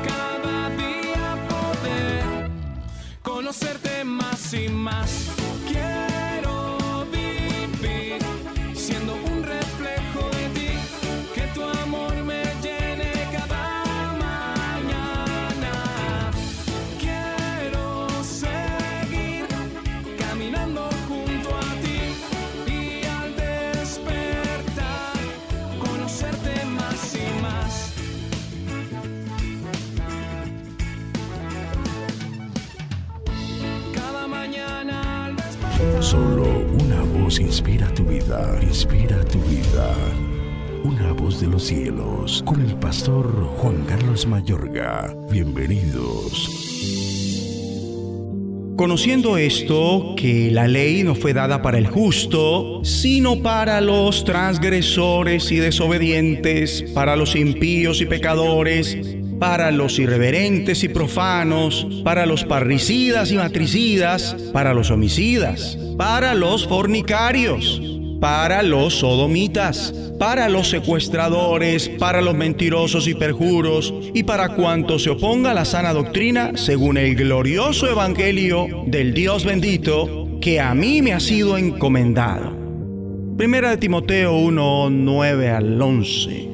cada día poder conocerte más y más. Quiero vivir siendo un reflejo de ti, que tu amor me llene cada mañana. Quiero seguir caminando junto a ti y al despertar conocerte más y más. Cada mañana al despertar. Solo una voz inspira tu vida, inspira tu vida. Una voz de los cielos, con el pastor Juan Carlos Mayorga. Bienvenidos. Conociendo esto, que la ley no fue dada para el justo, sino para los transgresores y desobedientes, para los impíos y pecadores, para los irreverentes y profanos, para los parricidas y matricidas, para los homicidas, para los fornicarios, para los sodomitas, para los secuestradores, para los mentirosos y perjuros, y para cuanto se oponga a la sana doctrina, según el glorioso evangelio del Dios bendito, que a mí me ha sido encomendado. Primera de Timoteo uno, nueve al once.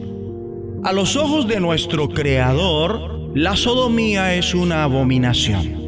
A los ojos de nuestro Creador, la sodomía es una abominación.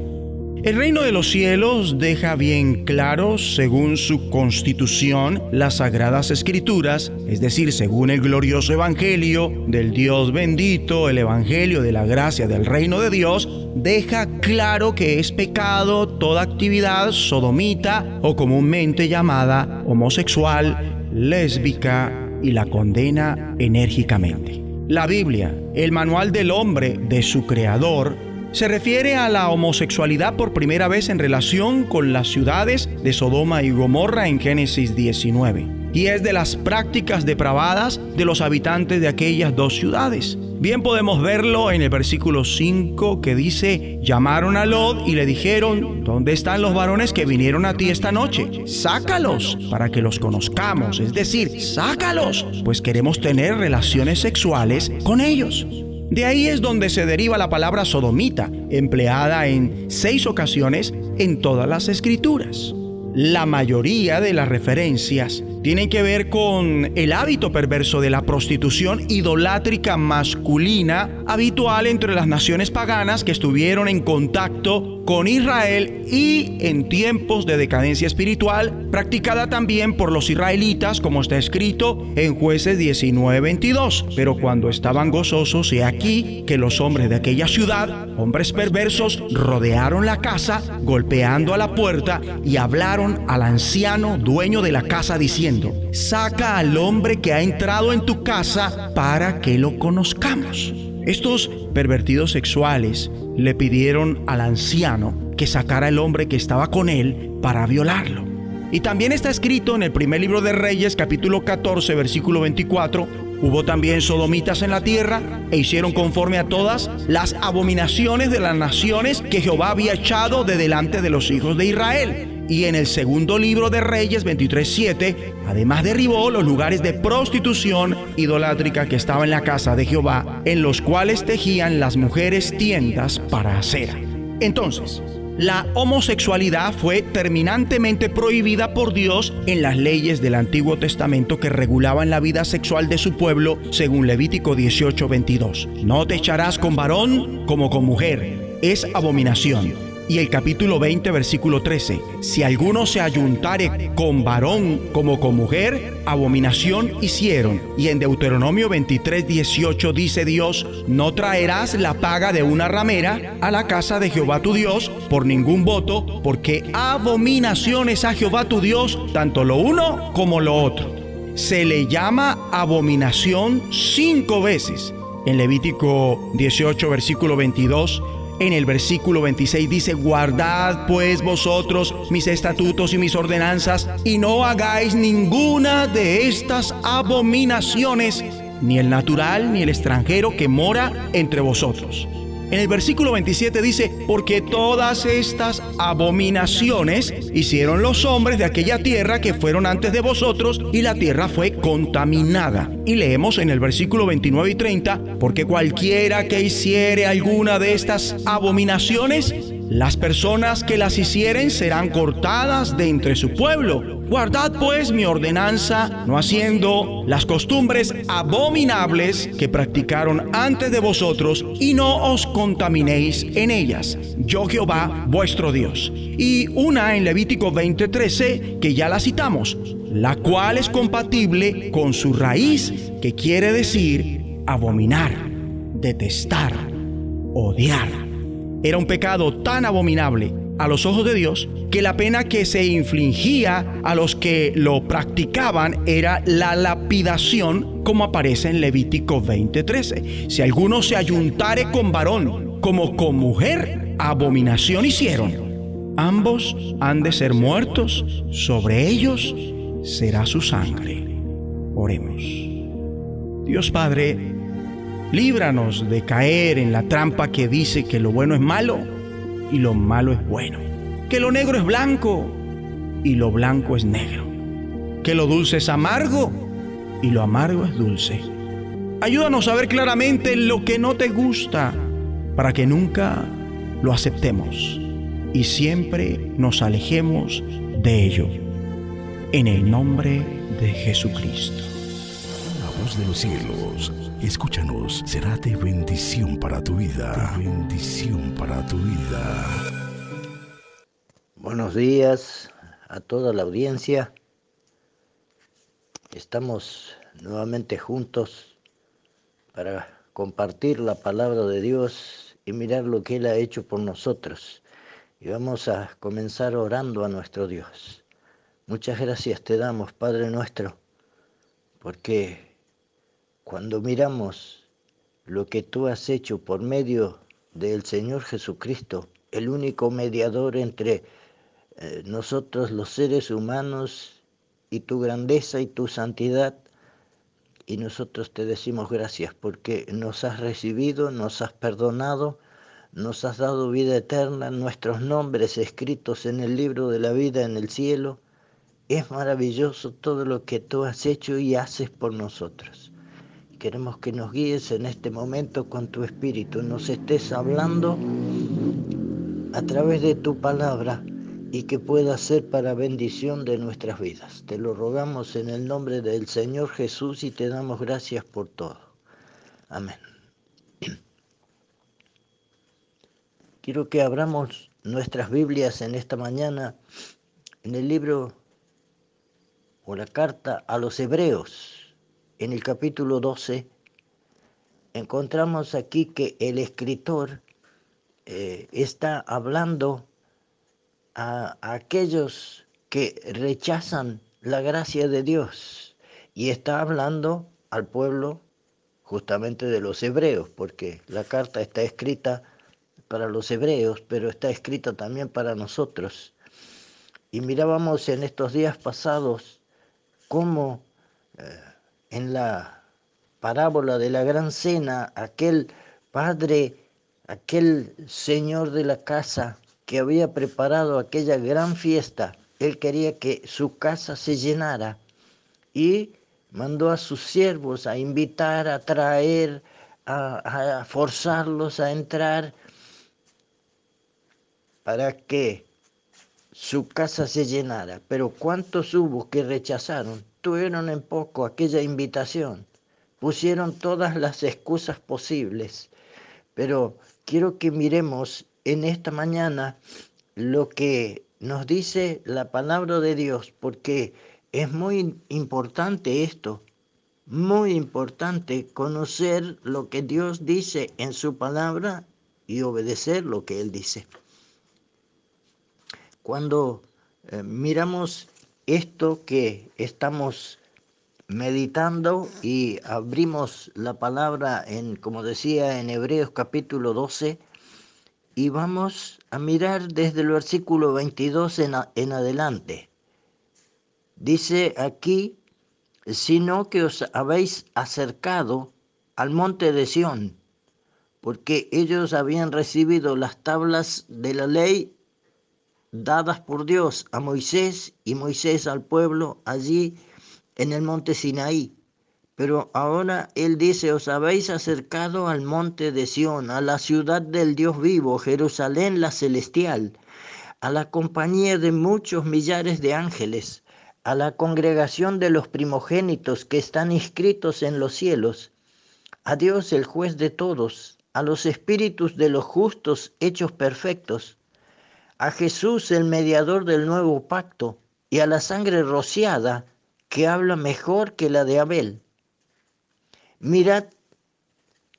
El reino de los cielos deja bien claro, según su constitución, las sagradas escrituras, es decir, según el glorioso evangelio del Dios bendito, el evangelio de la gracia del reino de Dios, deja claro que es pecado toda actividad sodomita o comúnmente llamada homosexual, lésbica, y la condena enérgicamente. La Biblia, el manual del hombre de su Creador, se refiere a la homosexualidad por primera vez en relación con las ciudades de Sodoma y Gomorra en Génesis diecinueve, y es de las prácticas depravadas de los habitantes de aquellas dos ciudades. Bien podemos verlo en el versículo cinco, que dice: llamaron a Lot y le dijeron: ¿dónde están los varones que vinieron a ti esta noche? Sácalos para que los conozcamos, es decir, sácalos, pues queremos tener relaciones sexuales con ellos. De ahí es donde se deriva la palabra sodomita, empleada en seis ocasiones en todas las escrituras. La mayoría de las referencias tienen que ver con el hábito perverso de la prostitución idolátrica masculina habitual entre las naciones paganas que estuvieron en contacto con Israel y en tiempos de decadencia espiritual, practicada también por los israelitas, como está escrito en Jueces diecinueve veintidós. Pero cuando estaban gozosos, he aquí que los hombres de aquella ciudad, hombres perversos, rodearon la casa, golpeando a la puerta, y hablaron al anciano dueño de la casa diciendo: saca al hombre que ha entrado en tu casa para que lo conozcamos. Estos pervertidos sexuales le pidieron al anciano que sacara al hombre que estaba con él para violarlo. Y también está escrito en el primer libro de Reyes, capítulo catorce, versículo veinticuatro: hubo también sodomitas en la tierra, e hicieron conforme a todas las abominaciones de las naciones que Jehová había echado de delante de los hijos de Israel. Y en el segundo libro de Reyes veintitrés siete, además derribó los lugares de prostitución idolátrica que estaba en la casa de Jehová, en los cuales tejían las mujeres tiendas para acera. Entonces, la homosexualidad fue terminantemente prohibida por Dios en las leyes del Antiguo Testamento que regulaban la vida sexual de su pueblo, según Levítico dieciocho veintidós. No te echarás con varón como con mujer, es abominación. Y el capítulo veinte, versículo trece: si alguno se ayuntare con varón como con mujer, abominación hicieron. Y en Deuteronomio veintitrés, dieciocho dice Dios: no traerás la paga de una ramera a la casa de Jehová tu Dios por ningún voto, porque abominaciones a Jehová tu Dios, tanto lo uno como lo otro. Se le llama abominación cinco veces. En Levítico dieciocho, versículo veintidós, en el versículo veintiséis dice: guardad pues vosotros mis estatutos y mis ordenanzas, y no hagáis ninguna de estas abominaciones, ni el natural ni el extranjero que mora entre vosotros. En el versículo veintisiete dice, porque todas estas abominaciones hicieron los hombres de aquella tierra que fueron antes de vosotros, y la tierra fue contaminada. Y leemos en el versículo veintinueve y treinta, porque cualquiera que hiciere alguna de estas abominaciones, las personas que las hicieren serán cortadas de entre su pueblo. Guardad pues mi ordenanza, no haciendo las costumbres abominables que practicaron antes de vosotros, y no os contaminéis en ellas. Yo Jehová, vuestro Dios. Y una en Levítico veinte trece, que ya la citamos, la cual es compatible con su raíz, que quiere decir abominar, detestar, odiar. Era un pecado tan abominable a los ojos de Dios que la pena que se infligía a los que lo practicaban era la lapidación, como aparece en Levítico veinte trece. Si alguno se ayuntare con varón como con mujer, abominación hicieron. Ambos han de ser muertos, sobre ellos será su sangre. Oremos. Dios Padre, líbranos de caer en la trampa que dice que lo bueno es malo y lo malo es bueno, que lo negro es blanco y lo blanco es negro, que lo dulce es amargo y lo amargo es dulce. Ayúdanos a ver claramente lo que no te gusta para que nunca lo aceptemos y siempre nos alejemos de ello. En el nombre de Jesucristo. La voz de los cielos. Escúchanos, será de bendición para tu vida. De bendición para tu vida. Buenos días a toda la audiencia. Estamos nuevamente juntos para compartir la palabra de Dios y mirar lo que Él ha hecho por nosotros. Y vamos a comenzar orando a nuestro Dios. Muchas gracias te damos, Padre nuestro, porque cuando miramos lo que tú has hecho por medio del Señor Jesucristo, el único mediador entre eh, nosotros los seres humanos y tu grandeza y tu santidad, y nosotros te decimos gracias porque nos has recibido, nos has perdonado, nos has dado vida eterna, nuestros nombres escritos en el libro de la vida en el cielo. Es maravilloso todo lo que tú has hecho y haces por nosotros. Queremos que nos guíes en este momento con tu espíritu, nos estés hablando a través de tu palabra y que pueda ser para bendición de nuestras vidas. Te lo rogamos en el nombre del Señor Jesús y te damos gracias por todo. Amén. Quiero que abramos nuestras Biblias en esta mañana en el libro o la carta a los Hebreos. En el capítulo doce encontramos aquí que el escritor eh, está hablando a, a aquellos que rechazan la gracia de Dios y está hablando al pueblo justamente de los hebreos, porque la carta está escrita para los hebreos, pero está escrita también para nosotros. Y mirábamos en estos días pasados cómo Eh, en la parábola de la gran cena, aquel padre, aquel señor de la casa que había preparado aquella gran fiesta, él quería que su casa se llenara y mandó a sus siervos a invitar, a traer, a, a forzarlos a entrar para que su casa se llenara. Pero ¿cuántos hubo que rechazaron? Tuvieron en poco aquella invitación, pusieron todas las excusas posibles, pero quiero que miremos en esta mañana lo que nos dice la palabra de Dios, porque es muy importante esto, muy importante conocer lo que Dios dice en su palabra y obedecer lo que Él dice. Cuando eh, miramos esto que estamos meditando y abrimos la palabra, en, como decía, en Hebreos capítulo doce, y vamos a mirar desde el versículo veintidós en, a, en adelante. Dice aquí, sino que os habéis acercado al monte de Sión, porque ellos habían recibido las tablas de la ley dadas por Dios a Moisés y Moisés al pueblo allí en el monte Sinaí. Pero ahora él dice, os habéis acercado al monte de Sión, a la ciudad del Dios vivo, Jerusalén la celestial, a la compañía de muchos millares de ángeles, a la congregación de los primogénitos que están inscritos en los cielos, a Dios el juez de todos, a los espíritus de los justos hechos perfectos, a Jesús el mediador del nuevo pacto y a la sangre rociada que habla mejor que la de Abel. Mirad,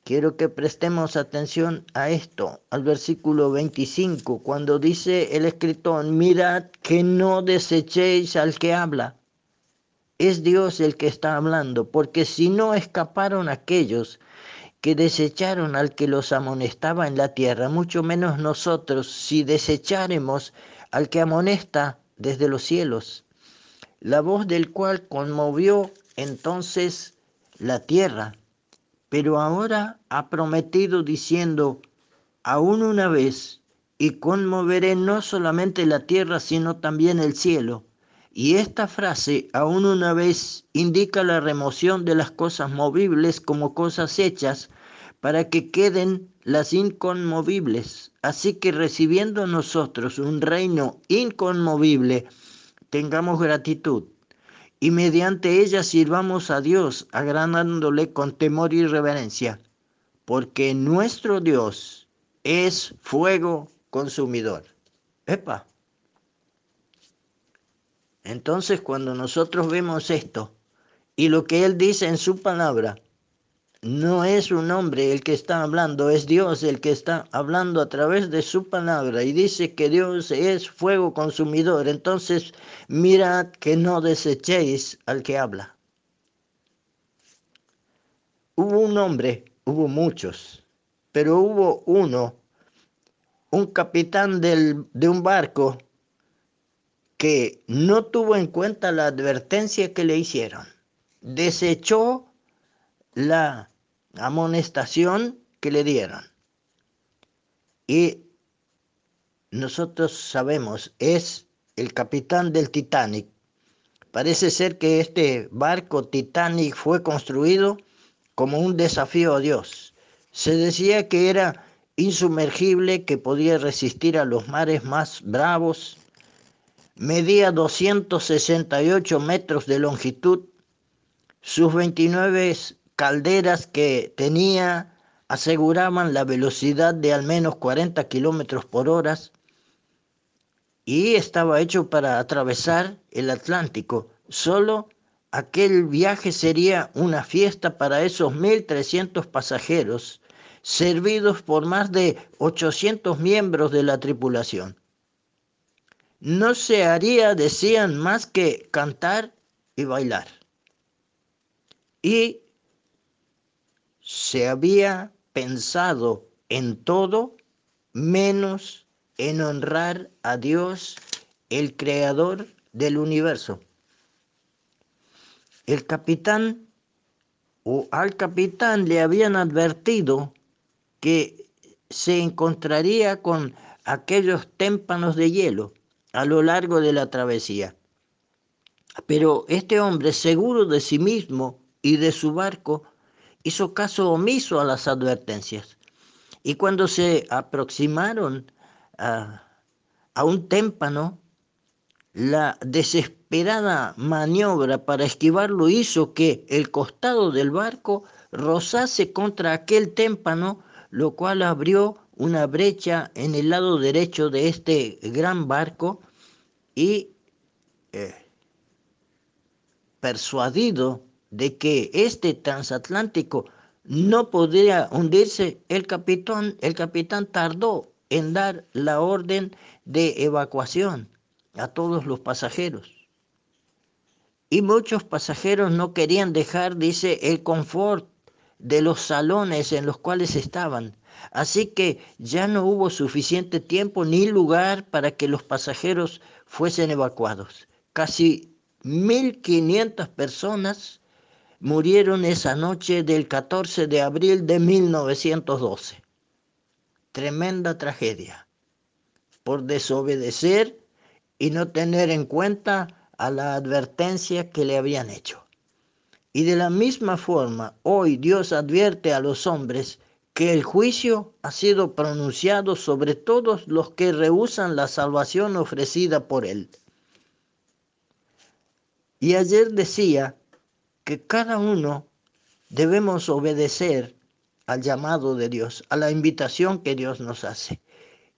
quiero que prestemos atención a esto, al versículo veinticinco, cuando dice el escritor, mirad que no desechéis al que habla. Es Dios el que está hablando, porque si no escaparon aquellos que desecharon al que los amonestaba en la tierra, mucho menos nosotros si desecháremos al que amonesta desde los cielos, la voz del cual conmovió entonces la tierra. Pero ahora ha prometido diciendo, aún una vez, y conmoveré no solamente la tierra, sino también el cielo. Y esta frase, aún una vez, indica la remoción de las cosas movibles como cosas hechas, para que queden las inconmovibles. Así que recibiendo nosotros un reino inconmovible, tengamos gratitud, y mediante ella sirvamos a Dios, agradándole con temor y reverencia, porque nuestro Dios es fuego consumidor. ¡Epa! Entonces, cuando nosotros vemos esto y lo que Él dice en su palabra, no es un hombre el que está hablando, es Dios el que está hablando a través de su palabra y dice que Dios es fuego consumidor. Entonces, mirad que no desechéis al que habla. Hubo un hombre, hubo muchos, pero hubo uno, un capitán del, de un barco, que no tuvo en cuenta la advertencia que le hicieron. Desechó la amonestación que le dieron. Y nosotros sabemos, es el capitán del Titanic. Parece ser que este barco Titanic fue construido como un desafío a Dios. Se decía que era insumergible, que podía resistir a los mares más bravos. Medía doscientos sesenta y ocho metros de longitud. Sus veintinueve calderas que tenía aseguraban la velocidad de al menos cuarenta kilómetros por hora y estaba hecho para atravesar el Atlántico. Solo aquel viaje sería una fiesta para esos mil trescientos pasajeros, servidos por más de ochocientos miembros de la tripulación. No se haría, decían, más que cantar y bailar. Y se había pensado en todo menos en honrar a Dios, el creador del universo. El capitán o al capitán le habían advertido que se encontraría con aquellos témpanos de hielo a lo largo de la travesía. Pero este hombre, seguro de sí mismo y de su barco, hizo caso omiso a las advertencias. Y cuando se aproximaron a, a un témpano, la desesperada maniobra para esquivarlo hizo que el costado del barco rozase contra aquel témpano, lo cual abrió una brecha en el lado derecho de este gran barco y eh, persuadido de que este transatlántico no podría hundirse, el capitán, el capitán tardó en dar la orden de evacuación a todos los pasajeros. Y muchos pasajeros no querían dejar, dice, el confort de los salones en los cuales estaban. Así que ya no hubo suficiente tiempo ni lugar para que los pasajeros fuesen evacuados. Casi mil quinientas personas murieron esa noche del catorce de abril de mil novecientos doce. tremenda tragedia por desobedecer y no tener en cuenta a la advertencia que le habían hecho. Y de la misma forma, hoy Dios advierte a los hombres que el juicio ha sido pronunciado sobre todos los que rehúsan la salvación ofrecida por Él. Y ayer decía que cada uno debemos obedecer al llamado de Dios, a la invitación que Dios nos hace.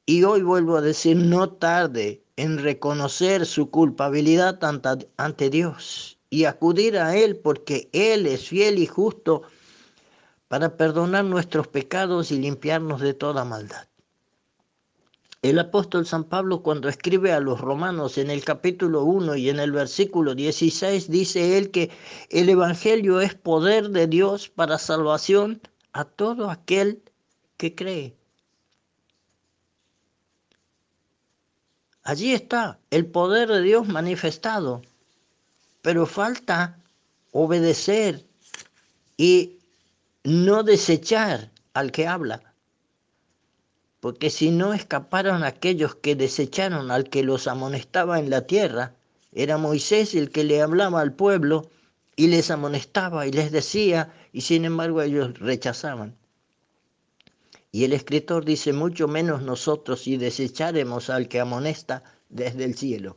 Y hoy vuelvo a decir, no tarde en reconocer su culpabilidad ante Dios y acudir a Él, porque Él es fiel y justo para perdonar nuestros pecados y limpiarnos de toda maldad. El apóstol San Pablo, cuando escribe a los romanos en el capítulo uno y en el versículo dieciséis, dice él que el Evangelio es poder de Dios para salvación a todo aquel que cree. Allí está el poder de Dios manifestado, pero falta obedecer y no desechar al que habla. Porque si no escaparon aquellos que desecharon al que los amonestaba en la tierra, era Moisés el que le hablaba al pueblo y les amonestaba y les decía, y sin embargo ellos rechazaban. Y el escritor dice, mucho menos nosotros si desecharemos al que amonesta desde el cielo.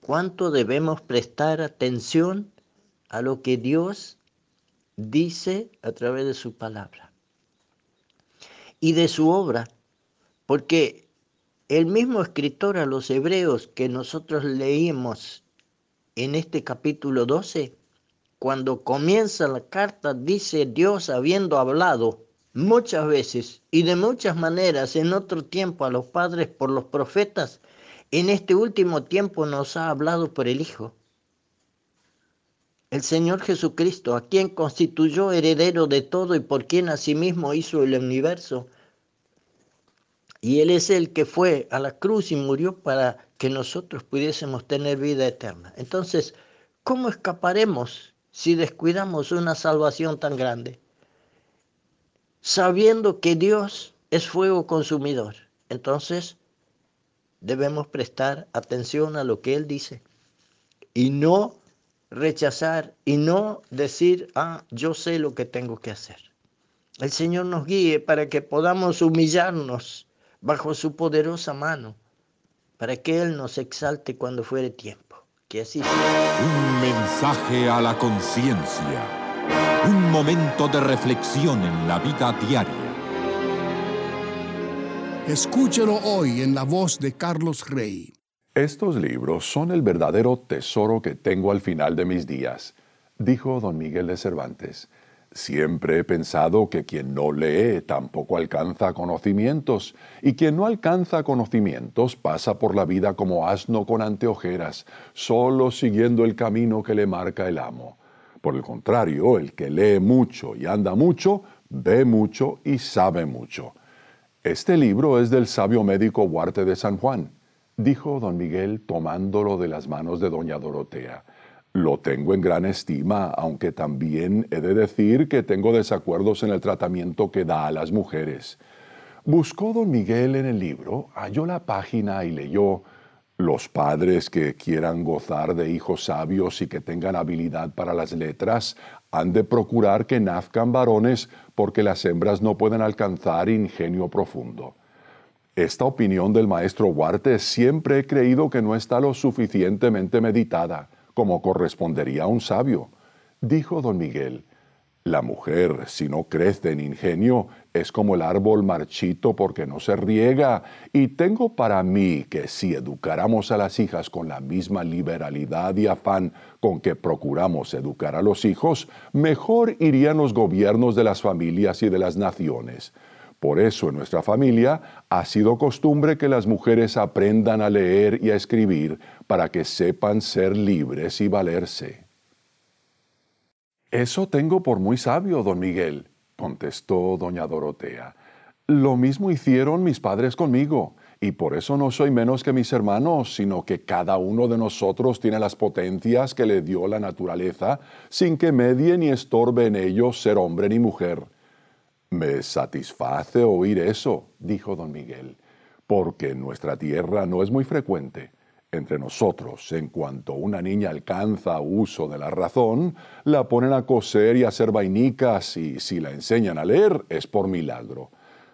¿Cuánto debemos prestar atención a lo que Dios dice a través de su palabra y de su obra? Porque el mismo escritor a los hebreos que nosotros leímos en este capítulo doce, cuando comienza la carta, dice: Dios, habiendo hablado muchas veces y de muchas maneras en otro tiempo a los padres por los profetas, en este último tiempo nos ha hablado por el Hijo, el Señor Jesucristo, a quien constituyó heredero de todo y por quien asimismo hizo el universo. Y Él es el que fue a la cruz y murió para que nosotros pudiésemos tener vida eterna. Entonces, ¿cómo escaparemos si descuidamos una salvación tan grande? Sabiendo que Dios es fuego consumidor. Entonces, debemos prestar atención a lo que Él dice y no rechazar y no decir, ah, yo sé lo que tengo que hacer. El Señor nos guíe para que podamos humillarnos bajo su poderosa mano, para que Él nos exalte cuando fuere tiempo. Que así sea. Un mensaje a la conciencia, un momento de reflexión en la vida diaria. Escúchelo hoy en la voz de Carlos Rey. Estos libros son el verdadero tesoro que tengo al final de mis días, dijo don Miguel de Cervantes. Siempre he pensado que quien no lee tampoco alcanza conocimientos, y quien no alcanza conocimientos pasa por la vida como asno con anteojeras, solo siguiendo el camino que le marca el amo. Por el contrario, el que lee mucho y anda mucho, ve mucho y sabe mucho. Este libro es del sabio médico Huarte de San Juan, dijo don Miguel tomándolo de las manos de doña Dorotea. Lo tengo en gran estima, aunque también he de decir que tengo desacuerdos en el tratamiento que da a las mujeres. Buscó don Miguel en el libro, halló la página y leyó: los padres que quieran gozar de hijos sabios y que tengan habilidad para las letras han de procurar que nazcan varones, porque las hembras no pueden alcanzar ingenio profundo. Esta opinión del maestro Huarte siempre he creído que no está lo suficientemente meditada, como correspondería a un sabio. Dijo don Miguel, la mujer, si no crece en ingenio, es como el árbol marchito porque no se riega, y tengo para mí que si educáramos a las hijas con la misma liberalidad y afán con que procuramos educar a los hijos, mejor irían los gobiernos de las familias y de las naciones. Por eso en nuestra familia ha sido costumbre que las mujeres aprendan a leer y a escribir para que sepan ser libres y valerse. Eso tengo por muy sabio, don Miguel, contestó doña Dorotea. Lo mismo hicieron mis padres conmigo, Y por eso no soy menos que mis hermanos, sino que cada uno de nosotros tiene las potencias que le dio la naturaleza, sin que medie ni estorbe en ellos ser hombre ni mujer. Me satisface oír eso, dijo don Miguel, porque en nuestra tierra no es muy frecuente. Entre nosotros, en cuanto una niña alcanza uso de la razón, la ponen a coser y a hacer vainicas, y si la enseñan a leer es por milagro.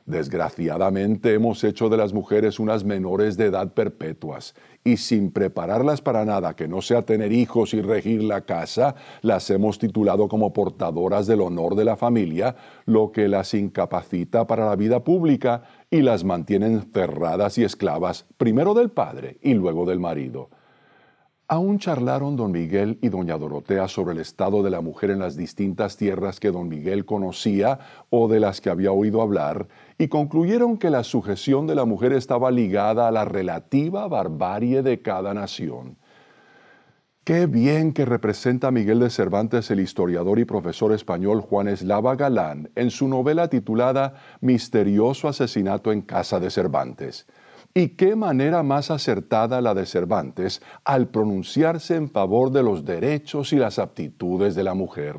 Desgraciadamente hemos hecho de las mujeres unas menores de edad perpetuas, y sin prepararlas para nada que no sea tener hijos y regir la casa, las hemos titulado como portadoras del honor de la familia, lo que las incapacita para la vida pública y las mantienen cerradas y esclavas, primero del padre y luego del marido. Aún charlaron don Miguel y doña Dorotea sobre el estado de la mujer en las distintas tierras que don Miguel conocía o de las que había oído hablar, y concluyeron que la sujeción de la mujer estaba ligada a la relativa barbarie de cada nación. Qué bien que representa a Miguel de Cervantes el historiador y profesor español Juan Eslava Galán en su novela titulada Misterioso asesinato en casa de Cervantes. Y qué manera más acertada la de Cervantes al pronunciarse en favor de los derechos y las aptitudes de la mujer.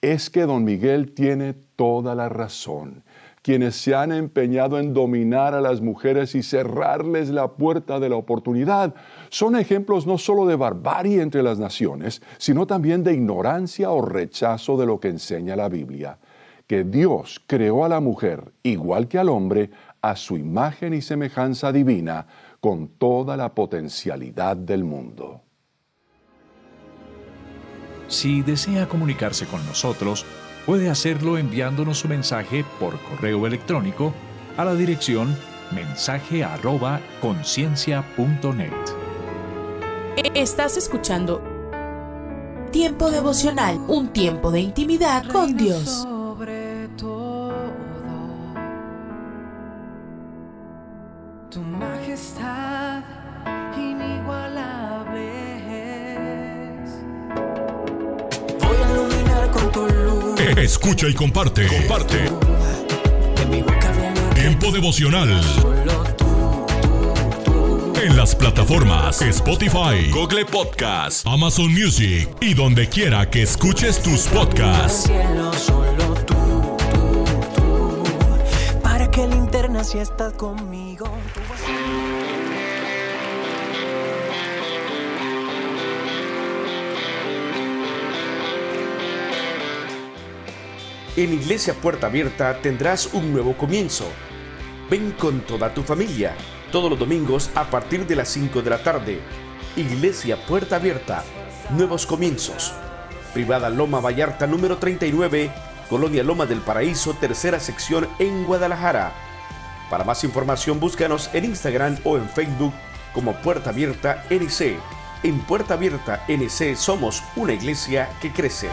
Es que don Miguel tiene toda la razón. Quienes se han empeñado en dominar a las mujeres y cerrarles la puerta de la oportunidad son ejemplos no solo de barbarie entre las naciones, sino también de ignorancia o rechazo de lo que enseña la Biblia. Que Dios creó a la mujer, igual que al hombre, a su imagen y semejanza divina, con toda la potencialidad del mundo. Si desea comunicarse con nosotros, puede hacerlo enviándonos su mensaje por correo electrónico a la dirección mensaje arroba conciencia punto net. Estás escuchando Tiempo Devocional, un tiempo de intimidad con Dios. Tu majestad inigualable es. Voy a iluminar con tu luz. Escucha y comparte. Comparte. De mi boca viene Tiempo Devocional. Solo tú, tú, tú. En las plataformas Spotify, Google Podcasts, Amazon Music y donde quiera que escuches tus podcasts. Solo tú, tú, tú. Para que linterna si estás conmigo. En Iglesia Puerta Abierta tendrás un nuevo comienzo. Ven con toda tu familia, todos los domingos a partir de las cinco de la tarde. Iglesia Puerta Abierta, nuevos comienzos. Privada Loma Vallarta número treinta y nueve, Colonia Loma del Paraíso, tercera sección en Guadalajara. Para más información búscanos en Instagram o en Facebook como Puerta Abierta N C. En Puerta Abierta N C somos una iglesia que crece.